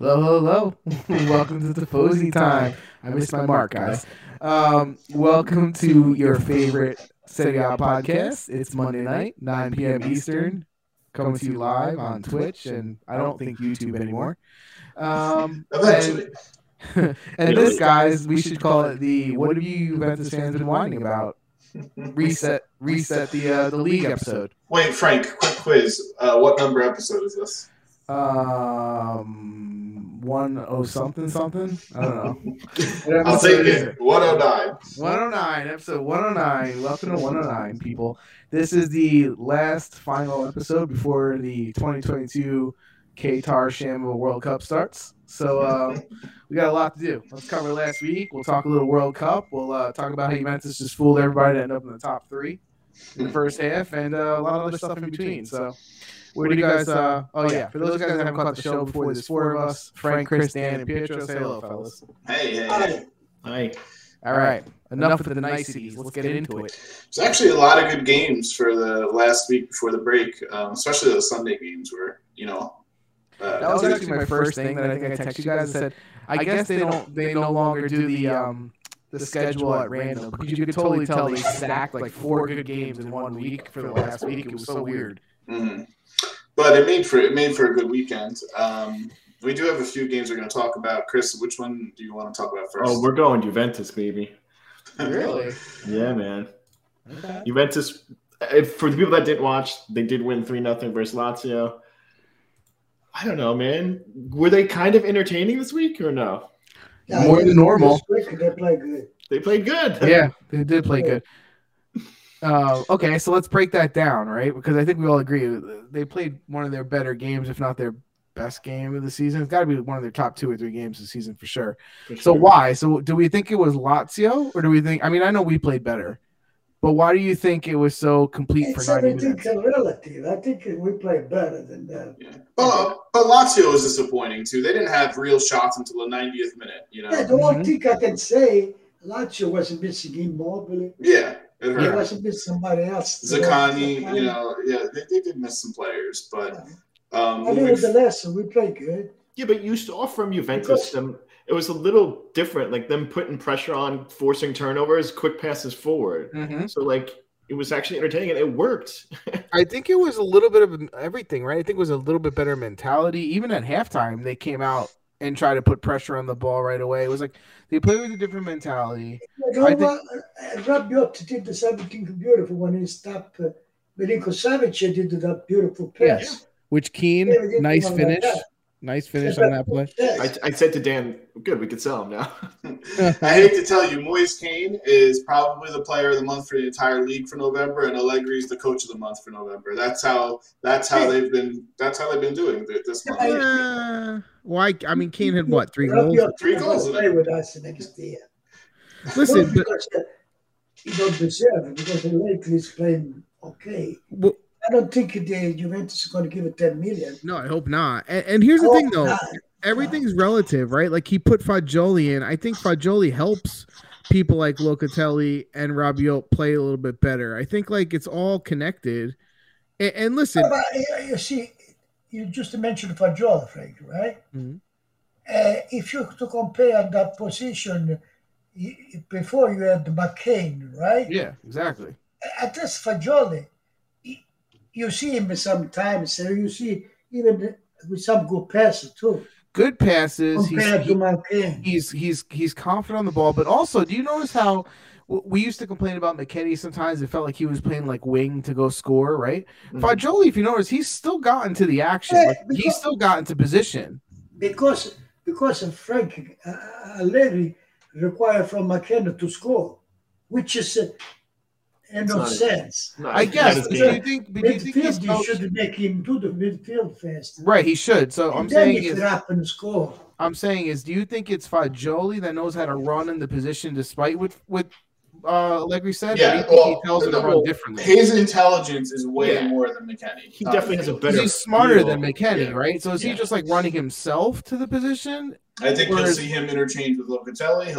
Hello. Welcome to the Posey Time. I missed my mark, guys. Welcome to your favorite Serie A podcast. It's Monday night, 9 p.m. Eastern. Coming to you live on Twitch, and I don't think YouTube anymore. And this, guys, we should call it the "What Have You Juventus Fans Been Whining About?" Reset the league episode. Wait, Frank, quick quiz. What number episode is this? 100 something. I don't know. I'll take it. 109. 109. Episode 109. Welcome to 109, people. This is the last final episode before the 2022 Qatar Shamma World Cup starts. So we got a lot to do. Let's cover last week. We'll talk a little World Cup. We'll talk about how Juventus just fooled everybody to end up in the top three in the first half, and a lot of other stuff in between. So. Where do you guys for those guys that haven't caught the show before, there's four of us, Frank, Chris, Dan, and Pietro. Say hello, fellas. Hey. Hi. All right. Enough of the niceties. Let's get into it. There's actually a lot of good games for the last week before the break, especially those Sunday games where, you know. That was actually my first thing that I think I texted you guys. I said, I guess they no longer do the schedule at random, because you could totally tell they stacked like four good games in one week for the last week. It was so weird. Mm-hmm. But it made for a good weekend. We do have a few games we're going to talk about. Chris, which one do you want to talk about first? Oh, we're going Juventus, baby. Really? Yeah, man. Okay. Juventus, for the people that didn't watch, they did win 3-0 versus Lazio. I don't know, man. Were they kind of entertaining this week or no? Yeah, more than normal. They played good. Yeah, they did play good. Okay, so let's break that down, right? Because I think we all agree they played one of their better games, if not their best game of the season. It's got to be one of their top two or three games of the season for sure. So why? So do we think it was Lazio, or do we think? I mean, I know we played better, but why do you think it was so complete for 90 minutes? It's a relative. I think we played better than that. Yeah. But Lazio was disappointing too. They didn't have real shots until the 90th minute. You know. Yeah, the one thing I can say, Lazio was missing Immobile. Yeah. It hurt. They must have missed somebody else. Zaccagni, you know, yeah, they did miss some players, but I think it was the lesson. We played good. Yeah, but you saw from Juventus them, it was a little different, like them putting pressure on, forcing turnovers, quick passes forward. Mm-hmm. So like it was actually entertaining and it worked. I think it was a little bit of everything, right? I think it was a little bit better mentality. Even at halftime, they came out and try to put pressure on the ball right away. It was like they play with a different mentality. Rabiot did something beautiful when he stopped Milinko Savic. He did that beautiful pass. Yes. Which Kean, nice finish. Like nice finish on that play. I said to Dan, good, we could sell him now. I hate to tell you, Moise Kean is probably the player of the month for the entire league for November, and Allegri is the coach of the month for November. That's how they've been doing this month. Why? I mean, Kean had what, three goals? Three goals. Play with us the next year. Listen, he don't deserve it because Allegri is playing okay. Well, I don't think the Juventus is going to give it $10 million. No, I hope not. And here's the thing, though. Not. Everything's relative, right? Like, he put Fagioli in. I think Fagioli helps people like Locatelli and Rabiot play a little bit better. I think, like, it's all connected. And listen. But, you see, you just mentioned Fagioli, Frank, right? Mm-hmm. If you to compare that position, before you had McKennie, right? Yeah, exactly. At least Fagioli. You see him sometimes, and you see even with some good passes too. Good passes. He's confident on the ball, but also, do you notice how we used to complain about McKennie sometimes? It felt like he was playing like wing to go score, right? Mm-hmm. Fagioli, if you notice, he's still got into the action. Yeah, like, he's still got into position. Because of Frank, Allegri required from McKennie to score, which is. And no sense. I guess. Do you think you should make him do the midfield first? Right, he should. So I'm saying is, do you think it's Fagioli that knows how to run in the position, despite what Allegri said? Yeah, he tells him to run differently. His intelligence is way more than McKennie. He definitely has a better. He's smarter than McKennie, right? So is he just like running himself to the position? I think you'll see him interchange with Locatelli. He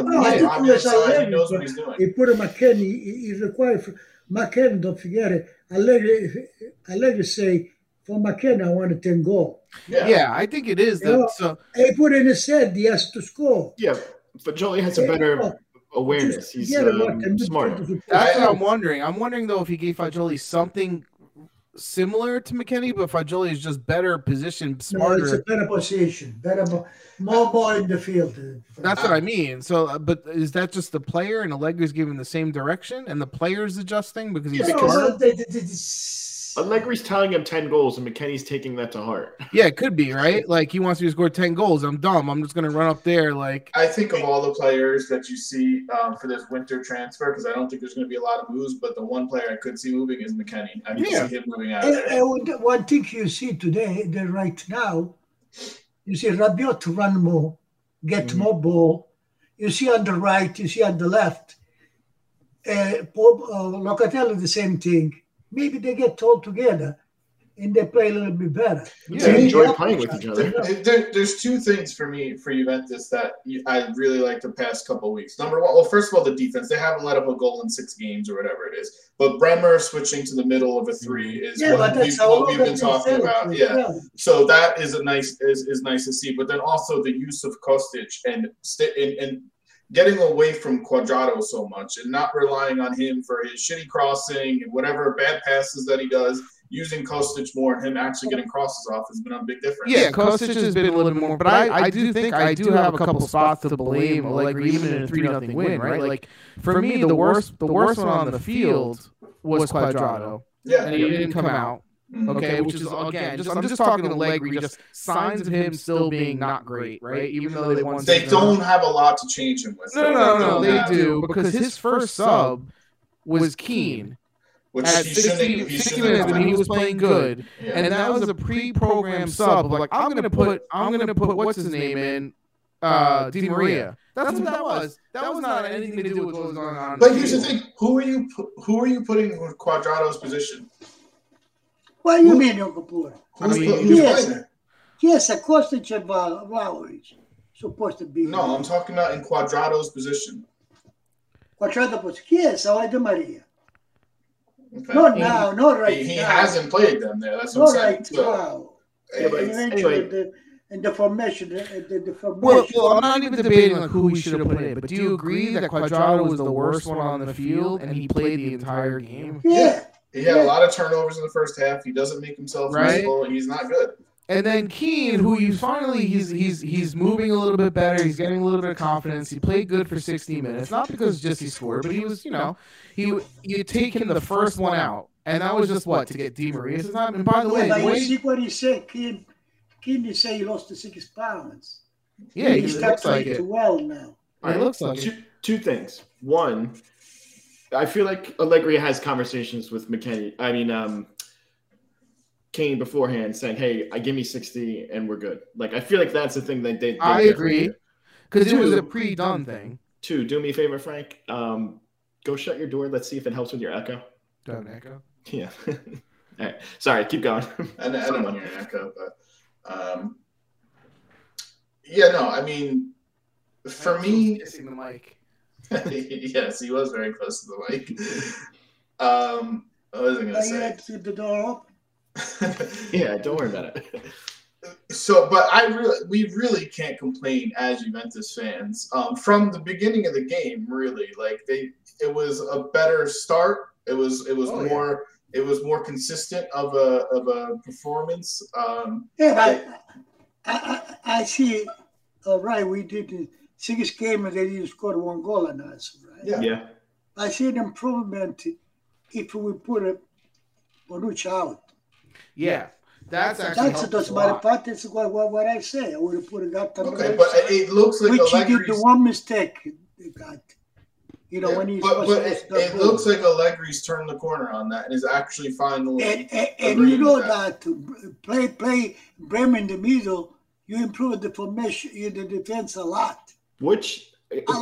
knows what he's doing. He put a McKennie. He's required for McKennie. Don't forget it. Allegri say for McKennie, I wanted 10 goals. Yeah. I think it is. You know, so he put in his head, he has to score. Yeah, Fagioli has a better awareness. He's smart. I'm wondering though if he gave Fagioli something similar to McKennie, but Fagioli is just better positioned, smarter. No, it's a better position, more ball in the field. That's what I mean. So, but is that just the player and Allegri's giving the same direction and the player's adjusting because he's smart? Allegri's telling him 10 goals and McKennie's taking that to heart. Yeah, it could be, right? Like, he wants me to score 10 goals. I'm dumb. I'm just going to run up there. Like, I think of all the players that you see for this winter transfer, because I don't think there's going to be a lot of moves, but the one player I could see moving is McKennie. I could see him moving out. One thing you see today, right now, you see Rabiot run more, get more ball. You see on the right, you see on the left. Locatelli, the same thing. Maybe they get told together and they play a little bit better. Yeah, they enjoy playing with each other. There's two things for me, for Juventus, that I really like the past couple of weeks. Number one, well, first of all, the defense. They haven't let up a goal in 6 games or whatever it is. But Bremer switching to the middle of a 3 is what we've been talking about. Yeah. So that is nice to see. But then also the use of Kostic and getting away from Cuadrado so much and not relying on him for his shitty crossing and whatever bad passes that he does, using Kostic more and him actually getting crosses off has been a big difference. Yeah, Kostic has been a little bit more, but I do think I do have a couple spots to blame, like even in a 3-0 win, right? Like, for me, the worst one on the field was Cuadrado. Yeah. And he didn't come out. Okay, which is, again, I'm just talking to Allegri, just signs of him still being not great, right? Even though they won. They don't have a lot to change him with. No, they do, because his first sub was Kean. Which at 60 minutes, and he was playing good. Yeah. And that was a pre-programmed sub. Like, I'm going to put what's-his-name in, Di Maria. That's what that was. That was not anything to do with what was going on. But here's the thing. Who are you putting in Cuadrado's position? What do you mean, Okapoor? Yes, of course, it's supposed to be. No, I'm talking about in Cuadrado's position. Cuadrado position. Yes, I like Di Maria. Okay. Not right now. He hasn't played them there. That's what I'm saying. Anyway. And the formation. Well, I'm not even debating like who we should have put in, but do you agree that Cuadrado was the worst one on the field and he played the entire game? Yeah. He had a lot of turnovers in the first half. He doesn't make himself useful, and he's not good. And then Kean, who you finally he's moving a little bit better. He's getting a little bit of confidence. He played good for 60 minutes, not because just he scored, but he was you take him the first one out, and that was just to get Di Maria. And by the way, you see what he said, Kean, he said he lost the 6 pounds. Yeah, he looks like it. Well now, it looks like it. Two things. One, I feel like Allegri has conversations with McKennie. I mean, Kane beforehand saying, "Hey, give me 60 and we're good." Like, I feel like that's the thing that they I agree, because it was a pre-done thing. Two, do me a favor, Frank. Go shut your door. Let's see if it helps with your echo. Don't echo. Yeah. All right. Sorry. Keep going. I don't want to hear an echo, but I mean, for me, missing the mic. Yes, he was very close to the mic. I wasn't going to say. Keep the door open. Yeah, don't worry about it. So, but we really can't complain as Juventus fans from the beginning of the game. Really, like it was a better start. It was more consistent of a performance. I see. All right, we did it. 6 games and they didn't score 1 goal on us, right? Yeah. I see an improvement if we put Bonucci out. Yeah, that's my part. That's what I say. I would have put a guy. Okay, but it looks like Allegri did the one mistake. When he's it looks like Allegri's turned the corner on that and is actually finally. And that play Bremer in the middle. You improve the formation, the defense a lot. Which,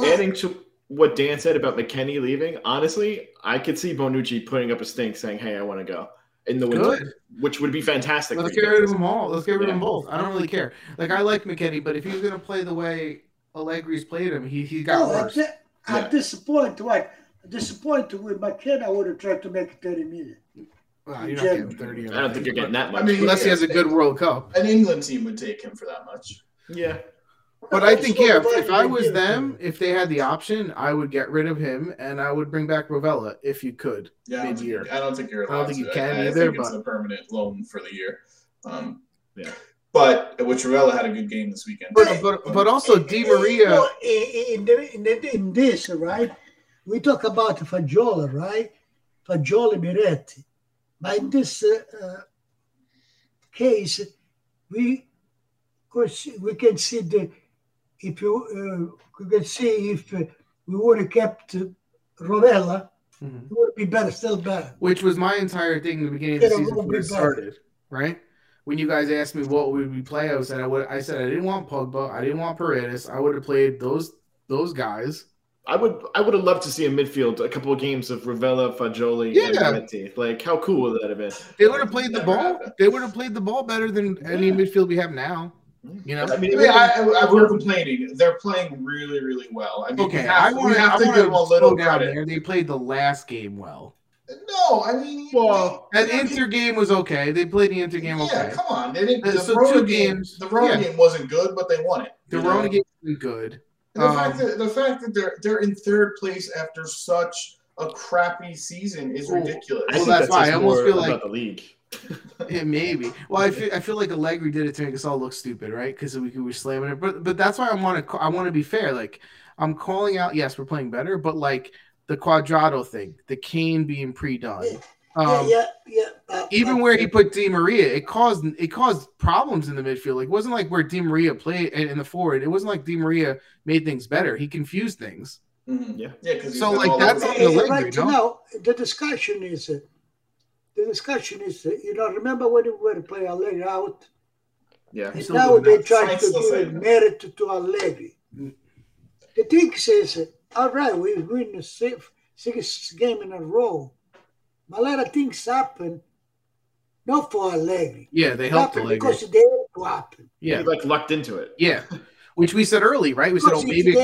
adding to what Dan said about McKennie leaving, honestly, I could see Bonucci putting up a stink saying, "Hey, I want to go." In the winter, which would be fantastic. Let's get rid of them all. Let's get rid of them both. I don't really care. Like, I like McKennie, but if he's going to play the way Allegri's played him, he got worse. I'm disappointed. Right? I'm disappointed with McKennie. I would have tried to make it 30 million. Well, you're not getting 30. I don't think you're getting that much. I mean, unless he has a good World Cup. An England team would take him for that much. Yeah. But I think, yeah, if I was them, if they had the option, I would get rid of him and I would bring back Rovella if you could. Yeah, mid-year. I don't think you're allowed to. I don't think you can either. I think it's a permanent loan for the year. Yeah. But which Rovella had a good game this weekend. But also Di Maria. In this, right, we talk about Fagioli, right? Fagioli Miretti. But in this case, we can see the if we would have kept Rovella, it would be better, still better. Which was my entire thing in the beginning of the season when it started, right? When you guys asked me what would we play, I said I didn't want Pogba, I didn't want Paredes. I would have played those guys. I would have loved to see a midfield, a couple of games of Rovella, Fagioli, and Miretti. Like, how cool would that have been? They would have played the ball. They would have played the ball better than any midfield we have now. You know, I mean, we're complaining. They're playing really, really well. I mean, okay, I have to give them a little credit. There. They played the last game well. No, I mean, well, that Inter game was okay. They played the Inter game okay. Yeah, come on. They didn't. The Roma game wasn't good, but they won it. The Roma game wasn't good. The fact that they're in third place after such a crappy season is ridiculous. Well, that's why I almost feel like the league. Yeah, maybe. Well, I feel like Allegri did it to make us all look stupid, right? Because we were slamming it. But that's why I want to be fair. Like, I'm calling out. Yes, we're playing better, but like the Cuadrado thing, the Kane being pre-done. Even where he put Di Maria, it caused problems in the midfield. It wasn't like where Di Maria played in the forward. It wasn't like Di Maria made things better. He confused things. Mm-hmm. Yeah. So like that's on the leg. Right, no, the discussion is, you know, remember when we were playing Allegri out? Yeah. And now they try to give merit to Allegri. Mm-hmm. The thing is, all right, we win the sixth game in a row. But a lot of things happen, not for Allegri. Yeah, they helped Allegri. Because they had to happen. Yeah, he like lucked into it. Yeah, which we said early, right? We said, oh, maybe.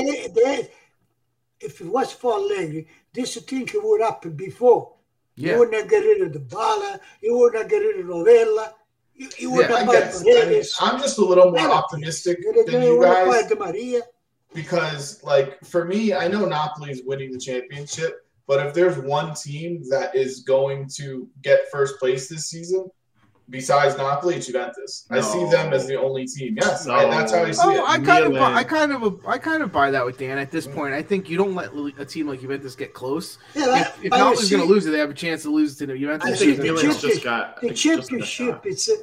If it was for Allegri, this thing would happen before. Yeah. He would not get rid of Dybala. He would not get rid of Rovella. He would not buy Paredes. I'm just a little more optimistic than you guys. Di Maria. Because, like, for me, I know Napoli is winning the championship. But if there's one team that is going to get first place this season, besides Napoli, it's Juventus. No. I see them as the only team. Yes, no. That's how I see it. I kind of buy that with Dan at this point. I think you don't let a team like Juventus get close. Yeah, if Napoli's going to lose it, they have a chance to lose it to Juventus. I think the championship it's an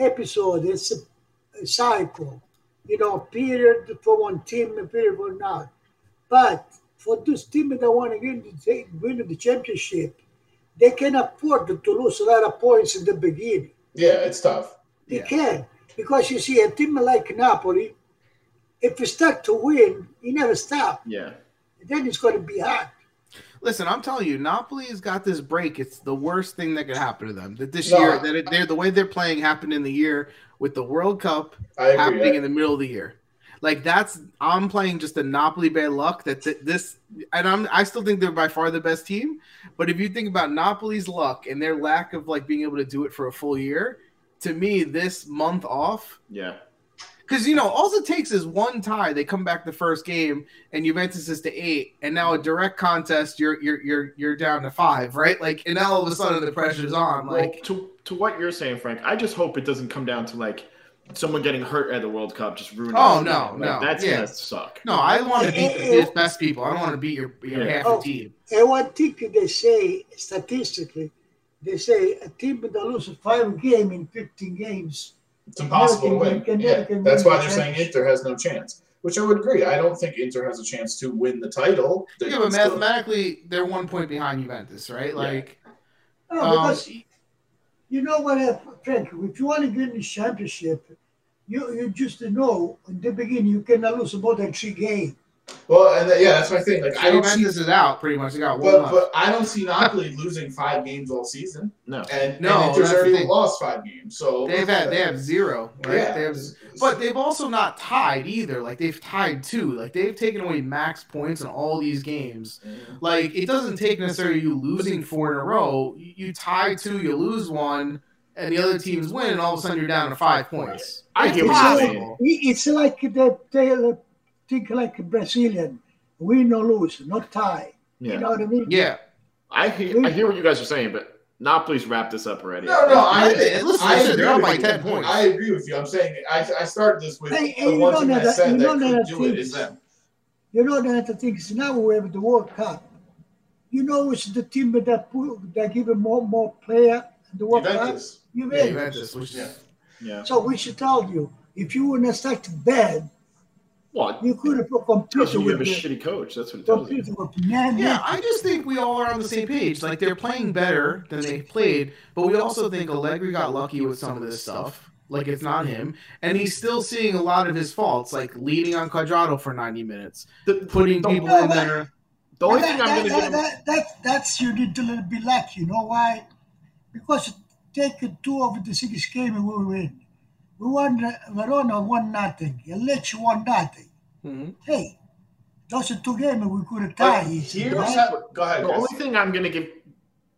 episode. It's a cycle. You know, period for one team, a period for another. But for this team that want to win the championship, they can afford to lose a lot of points in the beginning. Yeah, it's tough. They can. Because, you see, a team like Napoli, if you start to win, you never stop. Yeah. And then it's going to be hard. Listen, I'm telling you, Napoli's got this break. It's the worst thing that could happen to them. That the way they're playing happened in the year with the World Cup happening in the middle of the year. Like I'm playing just a Napoli bad luck that this, and I still think they're by far the best team. But if you think about Napoli's luck and their lack of like being able to do it for a full year, to me, this month off, because you know all it takes is one tie. They come back the first game and Juventus is to 8, and now a direct contest, you're down to 5, right? Like, and now all of a sudden the pressure's on. Like to what you're saying, Frank, I just hope it doesn't come down to like someone getting hurt at the World Cup just ruined. Oh no, no, that's gonna suck. No, I want to beat the best people. I don't want to beat your half a team. And one thing they say statistically, they say a team that loses 5 games in 15 games, it's impossible to win. That's why they're saying Inter has no chance, which I would agree. I don't think Inter has a chance to win the title. Yeah, but mathematically, they're 1 point behind Juventus, right? Like, you know what, Frank? If you want to win the championship, you just know in the beginning you cannot lose more than 3 games. Well, and yeah, that's my thing. Like, so I don't see this is out pretty much. They got one but I don't see Napoli losing 5 games all season. No, and Inter's already lost 5 games, so they have 0. Right? Yeah. They have, but they've also not tied either. Like they've tied 2. Like they've taken away max points in all these games. Mm-hmm. Like it doesn't take necessarily you losing 4 in a row. You tie 2, you lose 1. And the other teams win, and all of a sudden you're down to 5 points. I get what you're saying. It's like think like Brazilian, win or lose, not tie. Yeah. You know what I mean? Yeah, I hear what you guys are saying, but Napoli's wrapped this up already. No, I agree with you. 10 points. I agree with you. I'm saying I started this with the one thing I said that could do it is them. You know that the thing is now we have the World Cup. You know it's the team that give more player the World Cup. Juventus, yeah. So we should tell you, if you were not such bad, you could have competed with a shitty coach. That's what it tells you. I just think we all are on the same page. Like they're playing better than they played, but we also think Allegri got lucky with some of this stuff. Like it's not him, and he's still seeing a lot of his faults, like leaning on Cuadrado for 90 minutes, putting people in there. The only thing I'm going to do that's you did a little bit lucky. You know why? Because. Take 2 of the 6 games and we win. We won Verona 1-0. Lecce 1-0. Mm-hmm. Hey, those are 2 games we could have tied. Go ahead. The only thing I'm going to give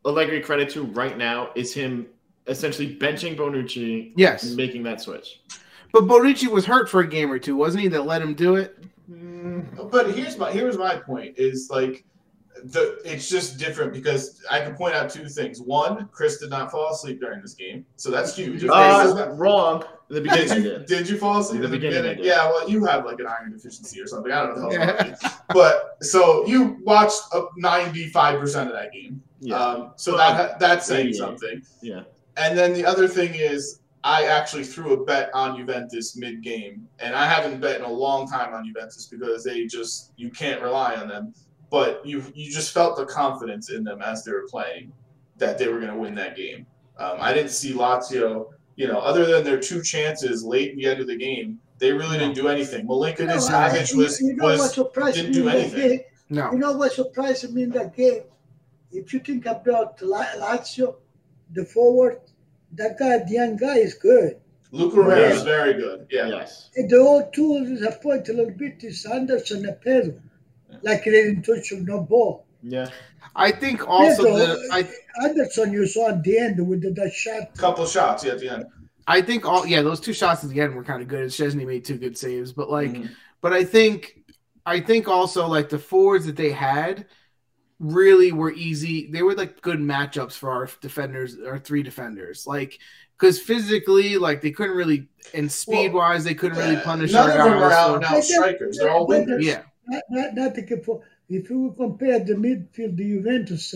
Allegri credit to right now is him essentially benching Bonucci. Yes. And making that switch. But Bonucci was hurt for a game or two, wasn't he? That let him do it. Mm-hmm. But here's my point: is like. It's just different because I can point out 2 things. 1, Chris did not fall asleep during this game, so that's huge. Wrong. The beginning. Did you fall asleep in the beginning? Yeah, well, you have like an iron deficiency or something. I don't know. But so you watched 95% of that game. Yeah. So that's saying something. Yeah. And then the other thing is I actually threw a bet on Juventus mid-game, and I haven't bet in a long time on Juventus because you can't rely on them. But you just felt the confidence in them as they were playing that they were going to win that game. I didn't see Lazio, other than their 2 chances late in the end of the game, they really didn't do anything. Didn't do anything. No. You know what surprised me in that game? If you think about Lazio, the forward, the young guy is good. Luca Romero is very good. Yeah. Yes. And the old two disappoint a little bit is Anderson and Pedro. Like they didn't touch no ball. Yeah, I think also Anderson you saw at the end with that shot. Couple shots, at the end. I think those 2 shots at the end were kind of good. Szczesny made 2 good saves, but I think also like the forwards that they had really were easy. They were like good matchups for our defenders, our 3 defenders, like. Because physically, like, they couldn't really – and speed-wise, they couldn't really punish our guys. None of them are out-and-out strikers. They're all wingers. Yeah. If you compare the midfield, the Juventus,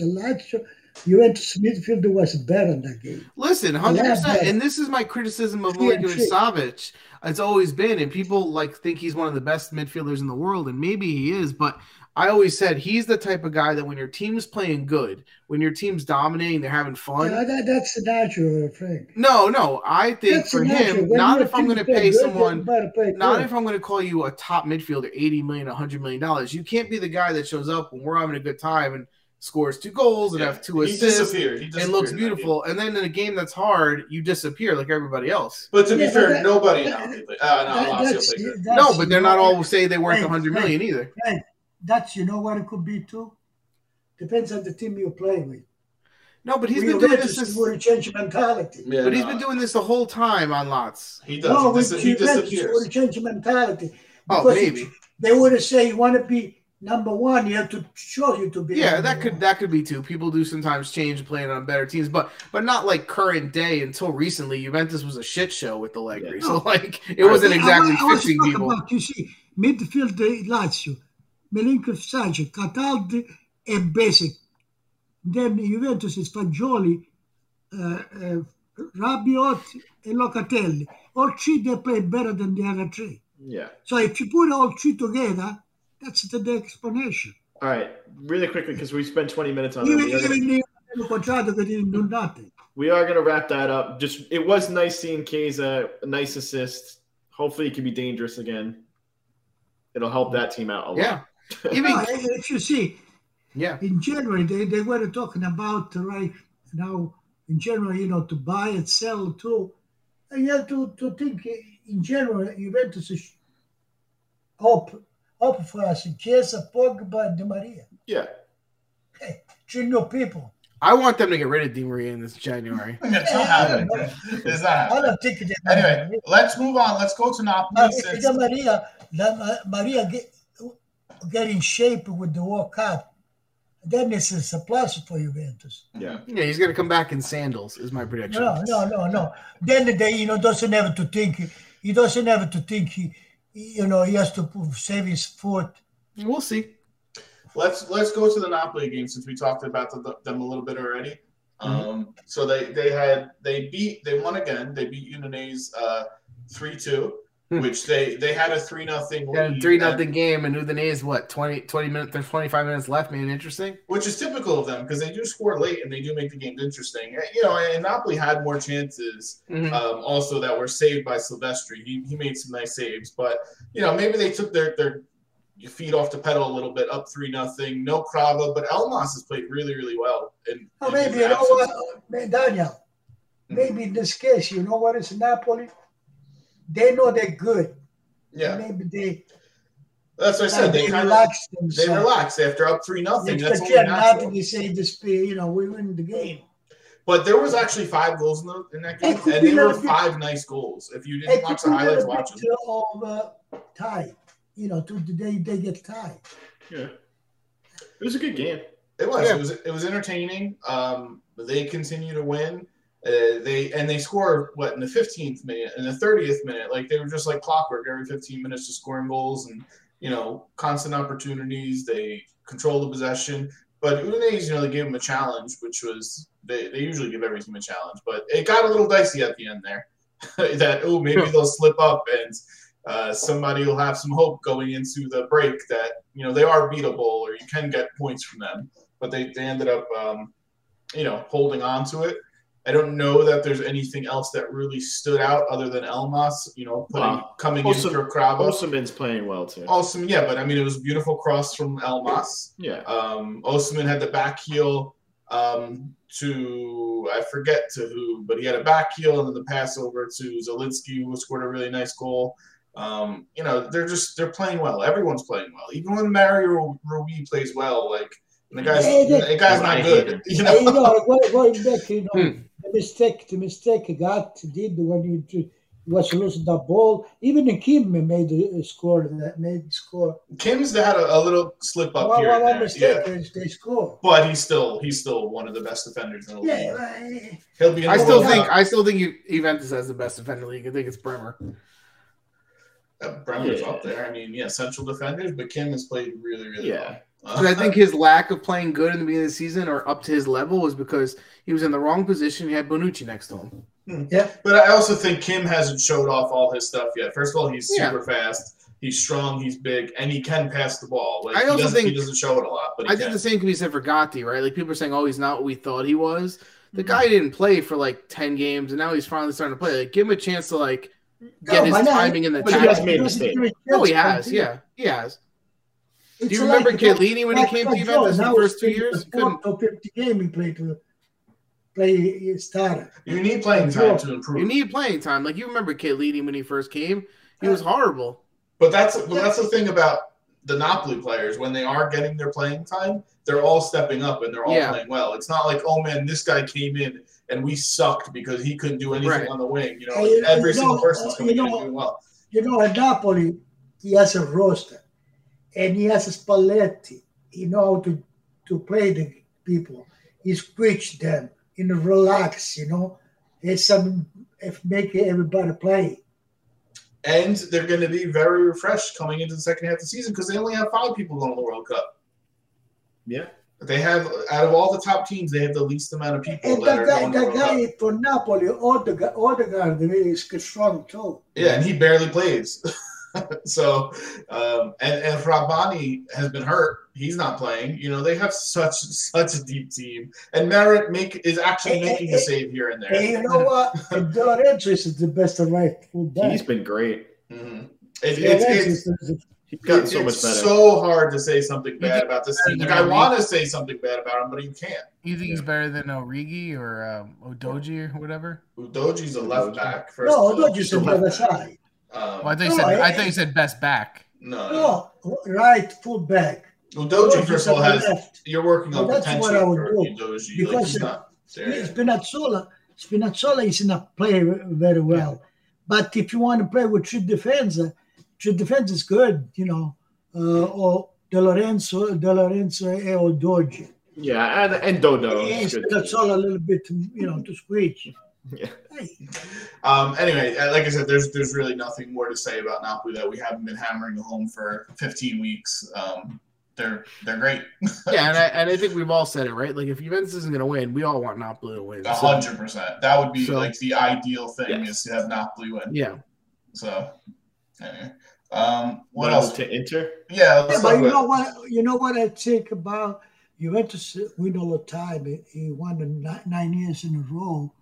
Juventus midfield was better in that game. Listen, 100%. And this is my criticism of Milinkovic Savic. It's always been. And people, like, think he's one of the best midfielders in the world. And maybe he is. But I always said he's the type of guy that when your team's playing good, when your team's dominating, they're having fun. Yeah, that's natural, Frank. No. I think that's for him, not if I'm going to pay someone, not if I'm going to call you a top midfielder, $80 million, $100 million. You can't be the guy that shows up when we're having a good time and scores 2 goals and have 2 assists and looks beautiful. And then in a game that's hard, you disappear like everybody else. But to be fair, nobody in Lazio. No, but they're not all say they worth $100 million either. Frank, that's what it could be too. Depends on the team you're playing with. No, but he's been doing this since we change mentality. Yeah, but he's been doing this the whole time on Lots. He does. No, he disappears. We change mentality. Oh, maybe they would say you want to be number 1. You have to show you to be. Yeah, that could be too. People do sometimes change playing on better teams, but not like current day. Until recently, Juventus was a shit show with Allegri. So it wasn't exactly fixing people. You see, midfield Lazio. Milinkovic Savic, Cataldi, and Basic. Then Juventus is Fagioli, Rabiot, and Locatelli. All 3 they play better than the other 3. Yeah. So if you put all 3 together, that's the explanation. All right, really quickly because we spent 20 minutes on that. We are going to wrap that up. It was nice seeing Chiesa, a nice assist. Hopefully, he can be dangerous again. it'll help that team out a lot. Yeah. Even if you see, in January, they were talking about right now, in January, you know, to buy and sell too. And you have to think in January, Juventus is hope for us in Chiesa, Pogba, and Di Maria. Yeah. Hey, you know people. I want them to get rid of Di Maria in this January. It's not happening. It's not happening. I don't think it is. Anyway, let's move on. Let's go to Napoli. Maria get in shape with the World Cup. Then this is a plus for Juventus. Yeah. Yeah, he's going to come back in sandals is my prediction. No. Then they, doesn't have to think. He doesn't have to think. He has to save his foot. We'll see. Let's go to the Napoli game since we talked about them a little bit already. So they won again. They beat Udinese 3-2, which they had a 3-0 lead. 3-0 game, and Udinese what 25 minutes left made it interesting, which is typical of them because they do score late and they do make the game interesting. And Napoli had more chances also that were saved by Silvestri. He made some nice saves, but maybe they took their you feed off the pedal a little bit, up 3-0. No Crava, but Elmas has played really, really well. Daniel, maybe in this case, you know what is Napoli? They know they're good. Yeah. Maybe they. That's what I said. They relaxed themselves. They relaxed after up 3-0. That's only natural. They say this, we win the game. But there was actually 5 goals in that game, and they were 5 nice goals. If you didn't watch the highlights, watch them. Tie. They get tied. Yeah, it was a good game. It was. Yeah. It was entertaining. They continue to win. They score what in the 15th minute and the 30th minute. Like they were just like clockwork every 15 minutes, just scoring goals and constant opportunities. They control the possession, but Udinese, they gave them a challenge, which was they usually give every team a challenge, but it got a little dicey at the end there. Maybe they'll slip up and. Somebody will have some hope going into the break that, they are beatable or you can get points from them. But they ended up, holding on to it. I don't know that there's anything else that really stood out other than Elmas, coming in for Cravo. Osimhen's playing well, too. Osimhen, yeah, but, it was a beautiful cross from Elmas. Yeah. Osimhen had the back heel I forget to who, but he had a back heel and then the pass over to Zelinski, who scored a really nice goal. They're playing well. Everyone's playing well. Even when Mario Rui plays well, like the guy's not good. Going back, the mistake Gat did when he was losing the ball. Even Kim made a score. Kim's had a little slip up here. They score. But he's still one of the best defenders in the league. He'll be. I still think Juventus has the best defender in the league. I think it's Bremer. Bremer's up there. Central defenders, but Kim has played really, really well. I think his lack of playing good in the beginning of the season or up to his level was because he was in the wrong position. He had Bonucci next to him. Yeah, but I also think Kim hasn't showed off all his stuff yet. First of all, he's super fast. He's strong. He's big, and he can pass the ball. Like, I also think he doesn't show it a lot. But I think the same can be said for Gatti, right? Like people are saying, "Oh, he's not what we thought he was." The guy didn't play for like 10 games, and now he's finally starting to play. Like, give him a chance to like. Get his timing in the time. He has made a mistake. No, he has. Yeah, he has. Do you remember Chiellini when he came to Juventus in the first 2 years? He couldn't. Until 50 game he played to play starter. You need playing time to improve. You need playing time. Like you remember Chiellini when he first came, he was horrible. But that's the thing about the Napoli players when they are getting their playing time, they're all stepping up and they're all playing well. It's not like this guy came in. And we sucked because he couldn't do anything on the wing. Every single person's coming in doing well. At Napoli, he has a roster, and he has a Spalletti. He knows to play the people. He switch them, relax. It's some making everybody play. And they're going to be very refreshed coming into the second half of the season because they only have 5 people going to the World Cup. Yeah. They have, out of all the top teams, they have the least amount of people. And the guy for Napoli, Odegaard, is strong too. Yeah, and he barely plays. So, and Rabbani has been hurt. He's not playing. They have such a deep team. And Merritt is actually making a save here and there. And you know what? Lorenzo is the best right full back. He's been great. Mm-hmm. It's He's gotten so much better. It's so hard to say something bad about this team. Like, I want to say something bad about him, but you can't. You think he's better than Origi or Udogie or whatever? Udogie's a left back. No, Udogie's a left side. I thought you said best back. No, right full back. Udogie, first of all, has left. You're working on potential for Udogie. Because he's not there. Spinazzola is not playing very well. Yeah. But if you want to play with three defense is good, you know, or De Lorenzo, or Doge. Yeah, and Dodo. Yes, that's all a little bit, you know, to squeeze. Yeah. Anyway, like I said, there's really nothing more to say about Napoli that we haven't been hammering home for 15 weeks. They're great. Yeah, and I think we've all said it, right? Like, if Juventus isn't going to win, we all want Napoli to win. 100%. That would be like the ideal thing is to have Napoli win. Yeah. So. Anyway. What else to Inter? Yeah, but you know what I think about Juventus win all the time. He won 9 years in a row,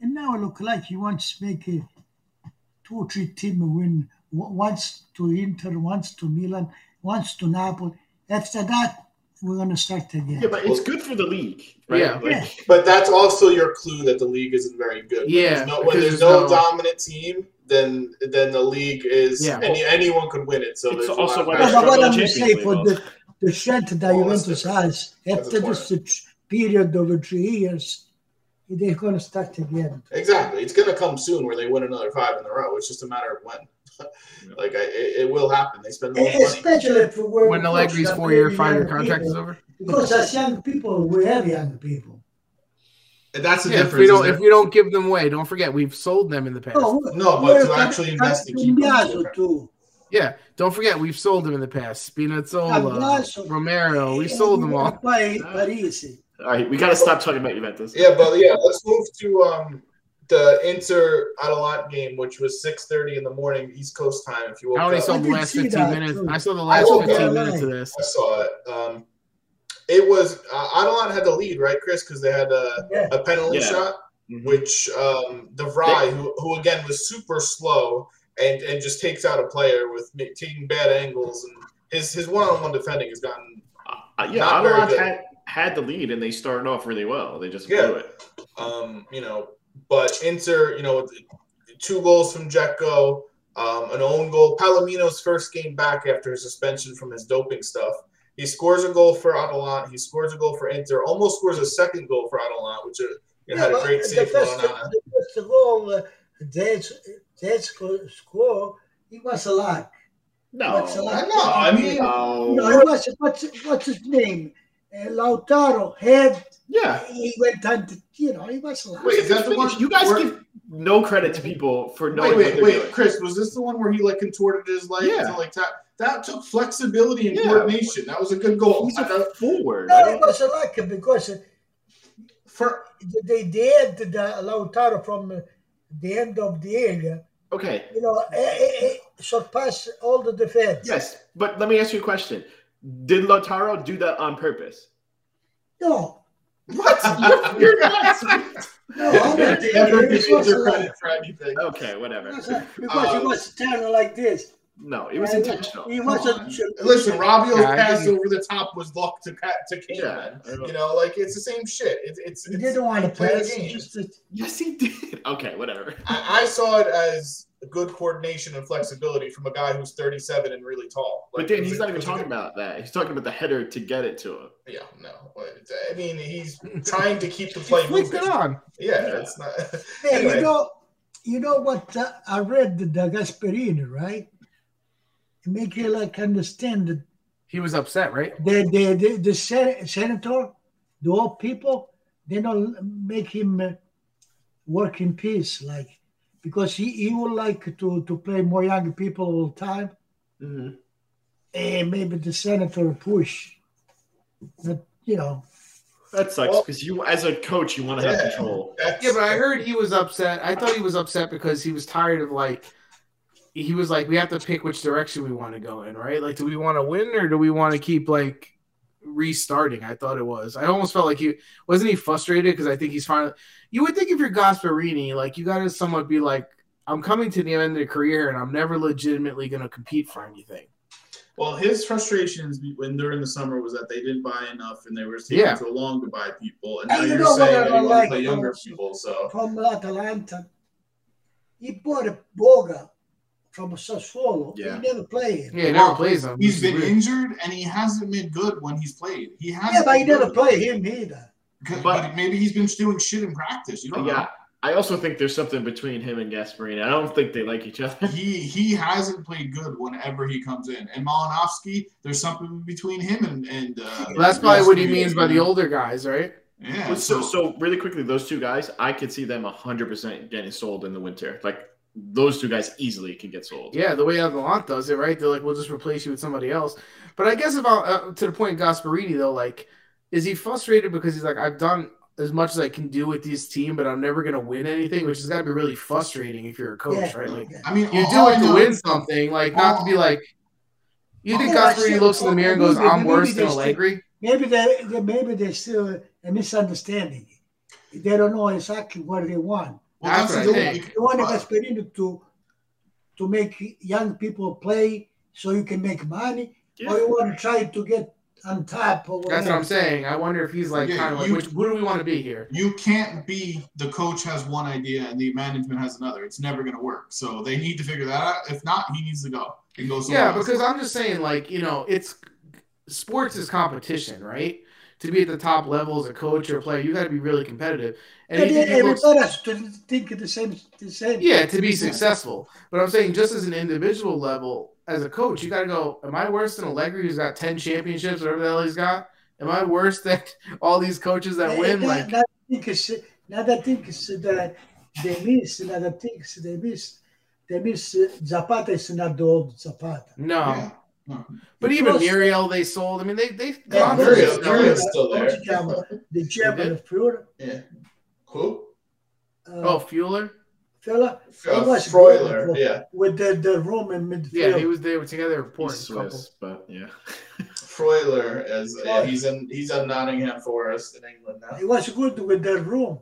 and now it looks like he wants to make a 2 or 3 team win. Once to Inter, once to Milan, once to Napoli. After that, we're going to start again. Yeah, but it's good for the league, right? Yeah. But that's also your clue that the league isn't very good. Yeah, when there's no dominant team. Then the league is anyone could win it. So it's also what I'm saying for the strength that Juventus has after this period over 3 years, they're going to start again. Exactly, it's going to come soon where they win another 5 in a row. It's just a matter of when. Like it will happen. They spend more money, especially if when Allegri's 4-year final contract is over. Because as young people, we have young people. That's the difference. If we don't give them away, don't forget we've sold them in the past. No, but to actually invest in keep them. Yeah, don't forget we've sold them in the past. Spinazzola, Romero, we sold them all. All right, we got to stop talking about Juventus. Yeah, but let's move to the Inter Atalanta game, which was 6:30 in the morning East Coast time. If you woke up, I only saw the last 15 minutes. I saw the last 15 minutes of this. I saw it. It was Atalanta had the lead, right, Chris? Because they had a penalty shot, which De Vrij, who again was super slow and just takes out a player with taking bad angles, and his one-on-one defending has gotten Atalanta had the lead, and they started off really well. They just blew it. But Inter, 2 goals from Dzeko, an own goal. Palomino's first game back after his suspension from his doping stuff. He scores a goal for Atalanta. He scores a goal for Inter. Almost scores a second goal for Atalanta, which had a great save for Onana. First of all, Dzeko score. He was a luck. What's his name? Lautaro had. Yeah. He went on to, he was a luck. Wait, is that the one? You guys give no credit to people for knowing. Wait, Chris, was this the one where he contorted his leg? Yeah. That took flexibility and coordination. That was a good goal. He's a forward. No, it wasn't like it because they did the Lautaro from the end of the area. Okay. Surpassed all the defense. Yes, but let me ask you a question. Did Lautaro do that on purpose? No. What? You're nuts. No, I don't think he gives her credit for anything. Okay, whatever. Because he was standing like this. No, it was intentional. He wasn't. Listen, Rabiot's pass over the top was luck to Kean. Yeah, it's the same shit. He didn't want to play the game. Yes, he did. Okay, whatever. I saw it as good coordination and flexibility from a guy who's 37 and really tall. But Dan, he's not even talking about that. He's talking about the header to get it to him. Yeah, no. I mean, he's trying to keep the play moving. What's on? Yeah, it's not. Hey, anyway. You know what? I read the Gasperini, right? Make you understand that he was upset, right? The senator, the old people, they don't make him work in peace, because he would like to play more young people all the time. Mm-hmm. And maybe the senator push, but that sucks because you, as a coach, you want to have control. Yeah, but I heard he was upset. I thought he was upset because he was tired of He was we have to pick which direction we want to go in, right? Do we want to win or do we want to keep restarting? I thought it was. I almost felt like wasn't he frustrated because I think he's finally. You would think if you're Gasperini, you got to somewhat be I'm coming to the end of the career and I'm never legitimately going to compete for anything. Well, his frustrations when during the summer was that they didn't buy enough and they were taking too long to buy people. And now you you're saying that you want to play younger people. So from Atalanta, he bought a Boga from Sassuolo. Yeah. He never played. Yeah, he never plays him. He's been injured and he hasn't been good when he's played. He hasn't. Yeah, but he never played him either. But maybe he's been doing shit in practice. You don't know. I also think there's something between him and Gasperini. I don't think they like each other. He hasn't played good whenever he comes in. And Malinovsky, there's something between him and well, that's probably what he means by the older guys, right? Yeah. So really quickly, those two guys, I could see them 100% getting sold in the winter. Like those two guys easily can get sold. Yeah, the way Atalanta does it, right? They're like, we'll just replace you with somebody else. But I guess about to the point of Gasperini though, like, is he frustrated because he's like, I've done as much as I can do with this team, but I'm never going to win anything, which has got to be really frustrating if you're a coach, right? Like, I mean, you do it to win something, like not to be like. You think Gasperini looks in the mirror and goes, "I'm worse than Allegri"? Maybe they're still a misunderstanding. They don't know exactly what they want. Well, that's what I think. They want Gasperini to make young people play so you can make money, or you want to try to get on top. Or that's what I'm saying. I wonder if he's like, kind of like, where do we want to be here? You can't be the coach has one idea and the management has another. It's never going to work. So they need to figure that out. If not, he needs to go and go somewhere else. Because I'm just saying, like, you know, it's sports is competition, right? To be at the top level as a coach or a player, you got to be really competitive. And everybody's to think of the same. Yeah, to be successful. But I'm saying, just as an individual level, as a coach, you got to go, am I worse than Allegri who's got 10 championships, whatever the hell he's got? Am I worse than all these coaches that win? Like, another thing is that they miss. Another thing is they miss. They miss Zapata is not the old Zapata. No. Yeah. But even Muriel, they sold. I mean, they Muriel's still there. The German of Freuler. Yeah. Who? Freuler? Freuler, yeah. With the Roman midfield. Yeah, they were together. Important Swiss, couple. But yeah. Freuler, he's in Nottingham Forest in England now. He was good with the Rome.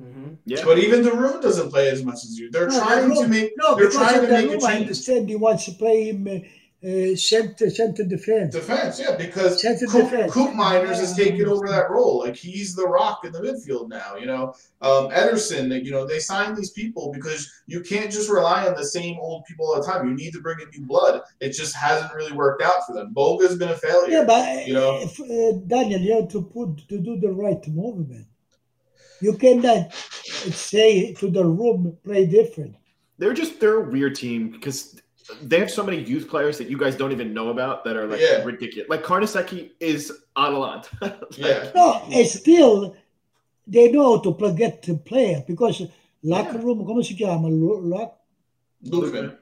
Mm-hmm. Yeah. But even the room doesn't play as much as you. They're trying to make. No, they're trying to make a change. I understand he wants to play him. Center defense, yeah, because Koop Miners is taking over that role. Like, he's the rock in the midfield now, you know. Ederson, you know, they sign these people because you can't just rely on the same old people all the time. You need to bring in new blood. It just hasn't really worked out for them. Boga's been a failure. Yeah, but you know, if, Daniel, you have to do the right movement. You cannot say to the room, play different. They're a weird team because they have so many youth players that you guys don't even know about that are like ridiculous. Like Karnaseki is Atalanta. No, it's still they know how to get the player because locker room. Come on, si chiama Lukman.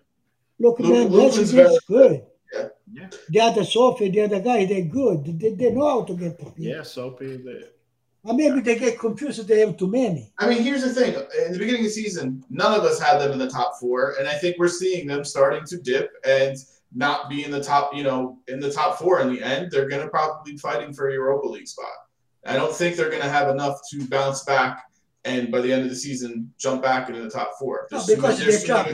Lukman's very good. Yeah, yeah. The other Sophie, the other guy, they're good. They know how to get the player. Yeah, Sophie. Maybe they get confused if they have too many. I mean, here's the thing. In the beginning of the season, none of us had them in the top four, and I think we're seeing them starting to dip and not be in the top, you know, in the top four in the end. They're going to probably be fighting for a Europa League spot. I don't think they're going to have enough to bounce back and by the end of the season jump back into the top four. No, because they dropped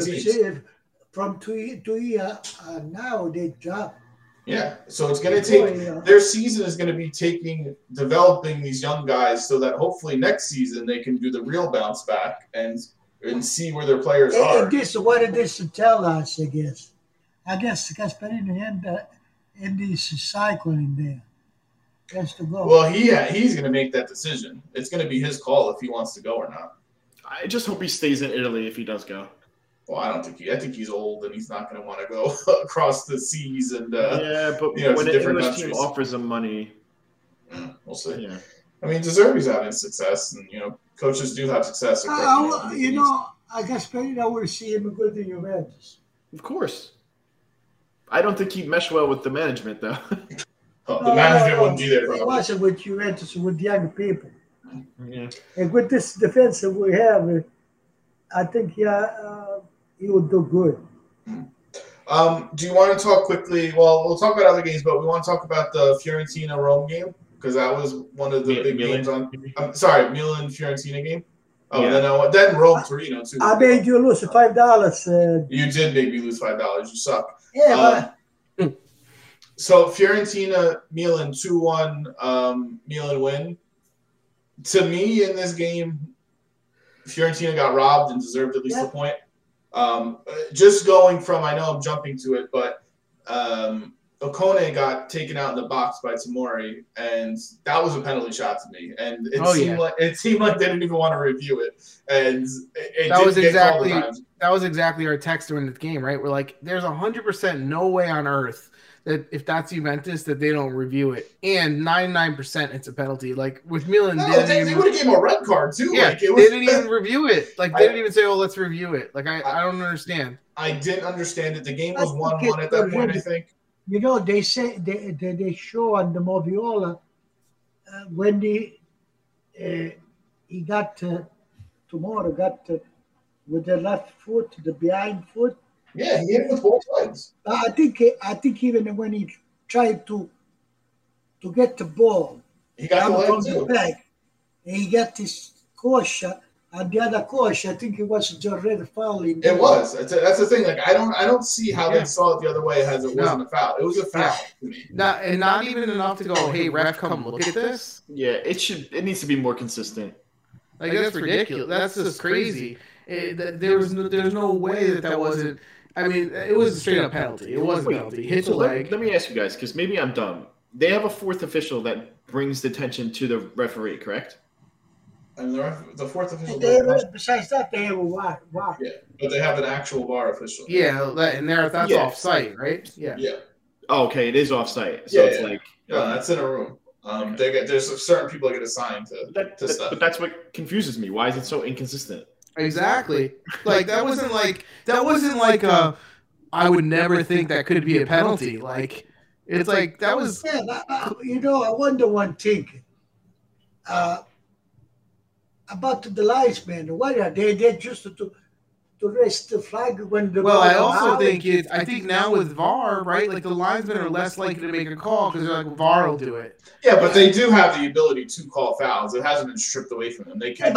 from 2 years now, they dropped. Yeah, so it's going to take – their season is going to be developing these young guys so that hopefully next season they can do the real bounce back and see where their players are. What did this tell us, I guess? I guess Gasperini had this cycle in there. He has to go. Well, he's going to make that decision. It's going to be his call if he wants to go or not. I just hope he stays in Italy if he does go. Well, I don't think I think he's old and he's not going to want to go across the seas and but you know, when an English team offers him money, we'll see. Yeah. I mean, Deserby's having success, and you know, coaches do have success. I guess I would see him good in Juventus. Of course, I don't think he'd mesh well with the management, though. The management wouldn't be there. Probably. Watch it with Juventus with young people, and with this defense that we have, I think he would do good. Do you want to talk quickly? Well, we'll talk about other games, but we want to talk about the Fiorentina-Rome game because that was one of the big games on – I'm sorry, Milan-Fiorentina game. Oh, yeah. Then Rome-Torino, too. I made you lose $5. You did make me lose $5. You suck. Yeah, but So Fiorentina, Milan 2-1, Milan win. To me, in this game, Fiorentina got robbed and deserved at least a point. Just going from, I know I'm jumping to it, but Okone got taken out in the box by Tomori, and that was a penalty shot to me. And it seemed like they didn't even want to review it. And that was exactly our text during the game, right? We're like, there's 100% no way on earth that if that's Juventus, that they don't review it. And 99% it's a penalty. Like, with Milan... No, they would have given a red card, too. Yeah, like, they didn't even review it. Like, they didn't even say, oh, let's review it. Like, I don't understand. I didn't understand it. The game was 1-1 at that point, I think. You know, they say they show on the Moviola when he got Tomori got with the left foot, the behind foot. Yeah, he hit it with both legs. I think even when he tried to get the ball, he got the leg too. Back, he got his kosher and the other kosher. I think it was just red foul. It was. That's the thing. Like I don't see how they saw it the other way as it wasn't a foul. It was a foul to me. Not even enough to go, hey, ref, come look at this. Yeah, it needs to be more consistent. Like that's ridiculous. That's just crazy. There's no way that wasn't. I mean, it was a straight-up penalty. It was a penalty. Hit the leg. Let me ask you guys, because maybe I'm dumb. They have a fourth official that brings the attention to the referee, correct? And the fourth official... Besides that, they have a VAR. Yeah, but they have an actual VAR official. Yeah, and that's off-site, right? Yeah. Yeah. Oh, okay, it is off-site. So it's like... Yeah, that's in a room. Okay. There's certain people that get assigned to stuff. But that's what confuses me. Why is it so inconsistent? Exactly. Like that wasn't like I would never think that could be a penalty. Like it's like that was. Yeah, you know, I wonder one thing about the linesmen. Why are they just to raise the flag when the? Well, I also think it. I think now with VAR, right? Like the linesmen are less likely to make a call because they're like VAR will do it. Yeah, but they do have the ability to call fouls. It hasn't been stripped away from them. They can. Yeah,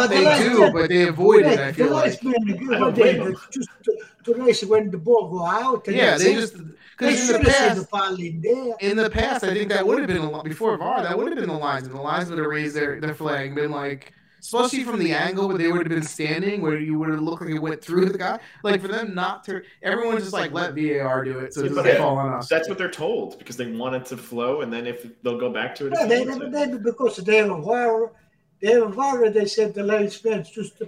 but they avoid it. I feel like just to race when the ball go out. And yeah, they just because in the past, I think that would have been before VAR. That would have been the linesmen. The linesmen would have raised their flag, been like, especially from the angle where they would have been standing, where you would have looked like it went through the guy. Like for them not to, everyone's just like let VAR do it, so it doesn't fall on us. That's what they're told because they want it to flow, and then if they'll go back to it. Yeah, they because they have VAR. They have VAR. They said the linesman just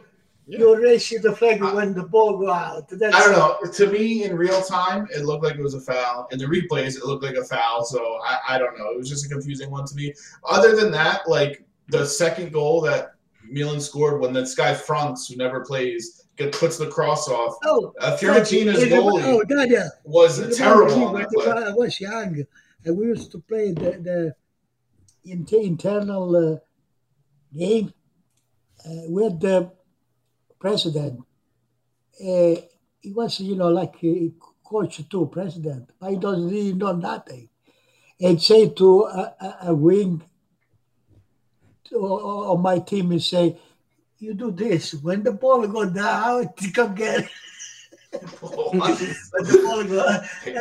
you raise the flag when the ball go out. I don't know. To me, in real time, it looked like it was a foul. In the replays, it looked like a foul. So I don't know. It was just a confusing one to me. Other than that, like the second goal that Milan scored when this guy Franks, who never plays, puts the cross off. Fiorentina's goalie was terrible. I was young, and we used to play the internal game with the president. He was, like a coach too, president. But he doesn't really know nothing. And say to a wing. Or my team is say, you do this when the ball goes down, come get it.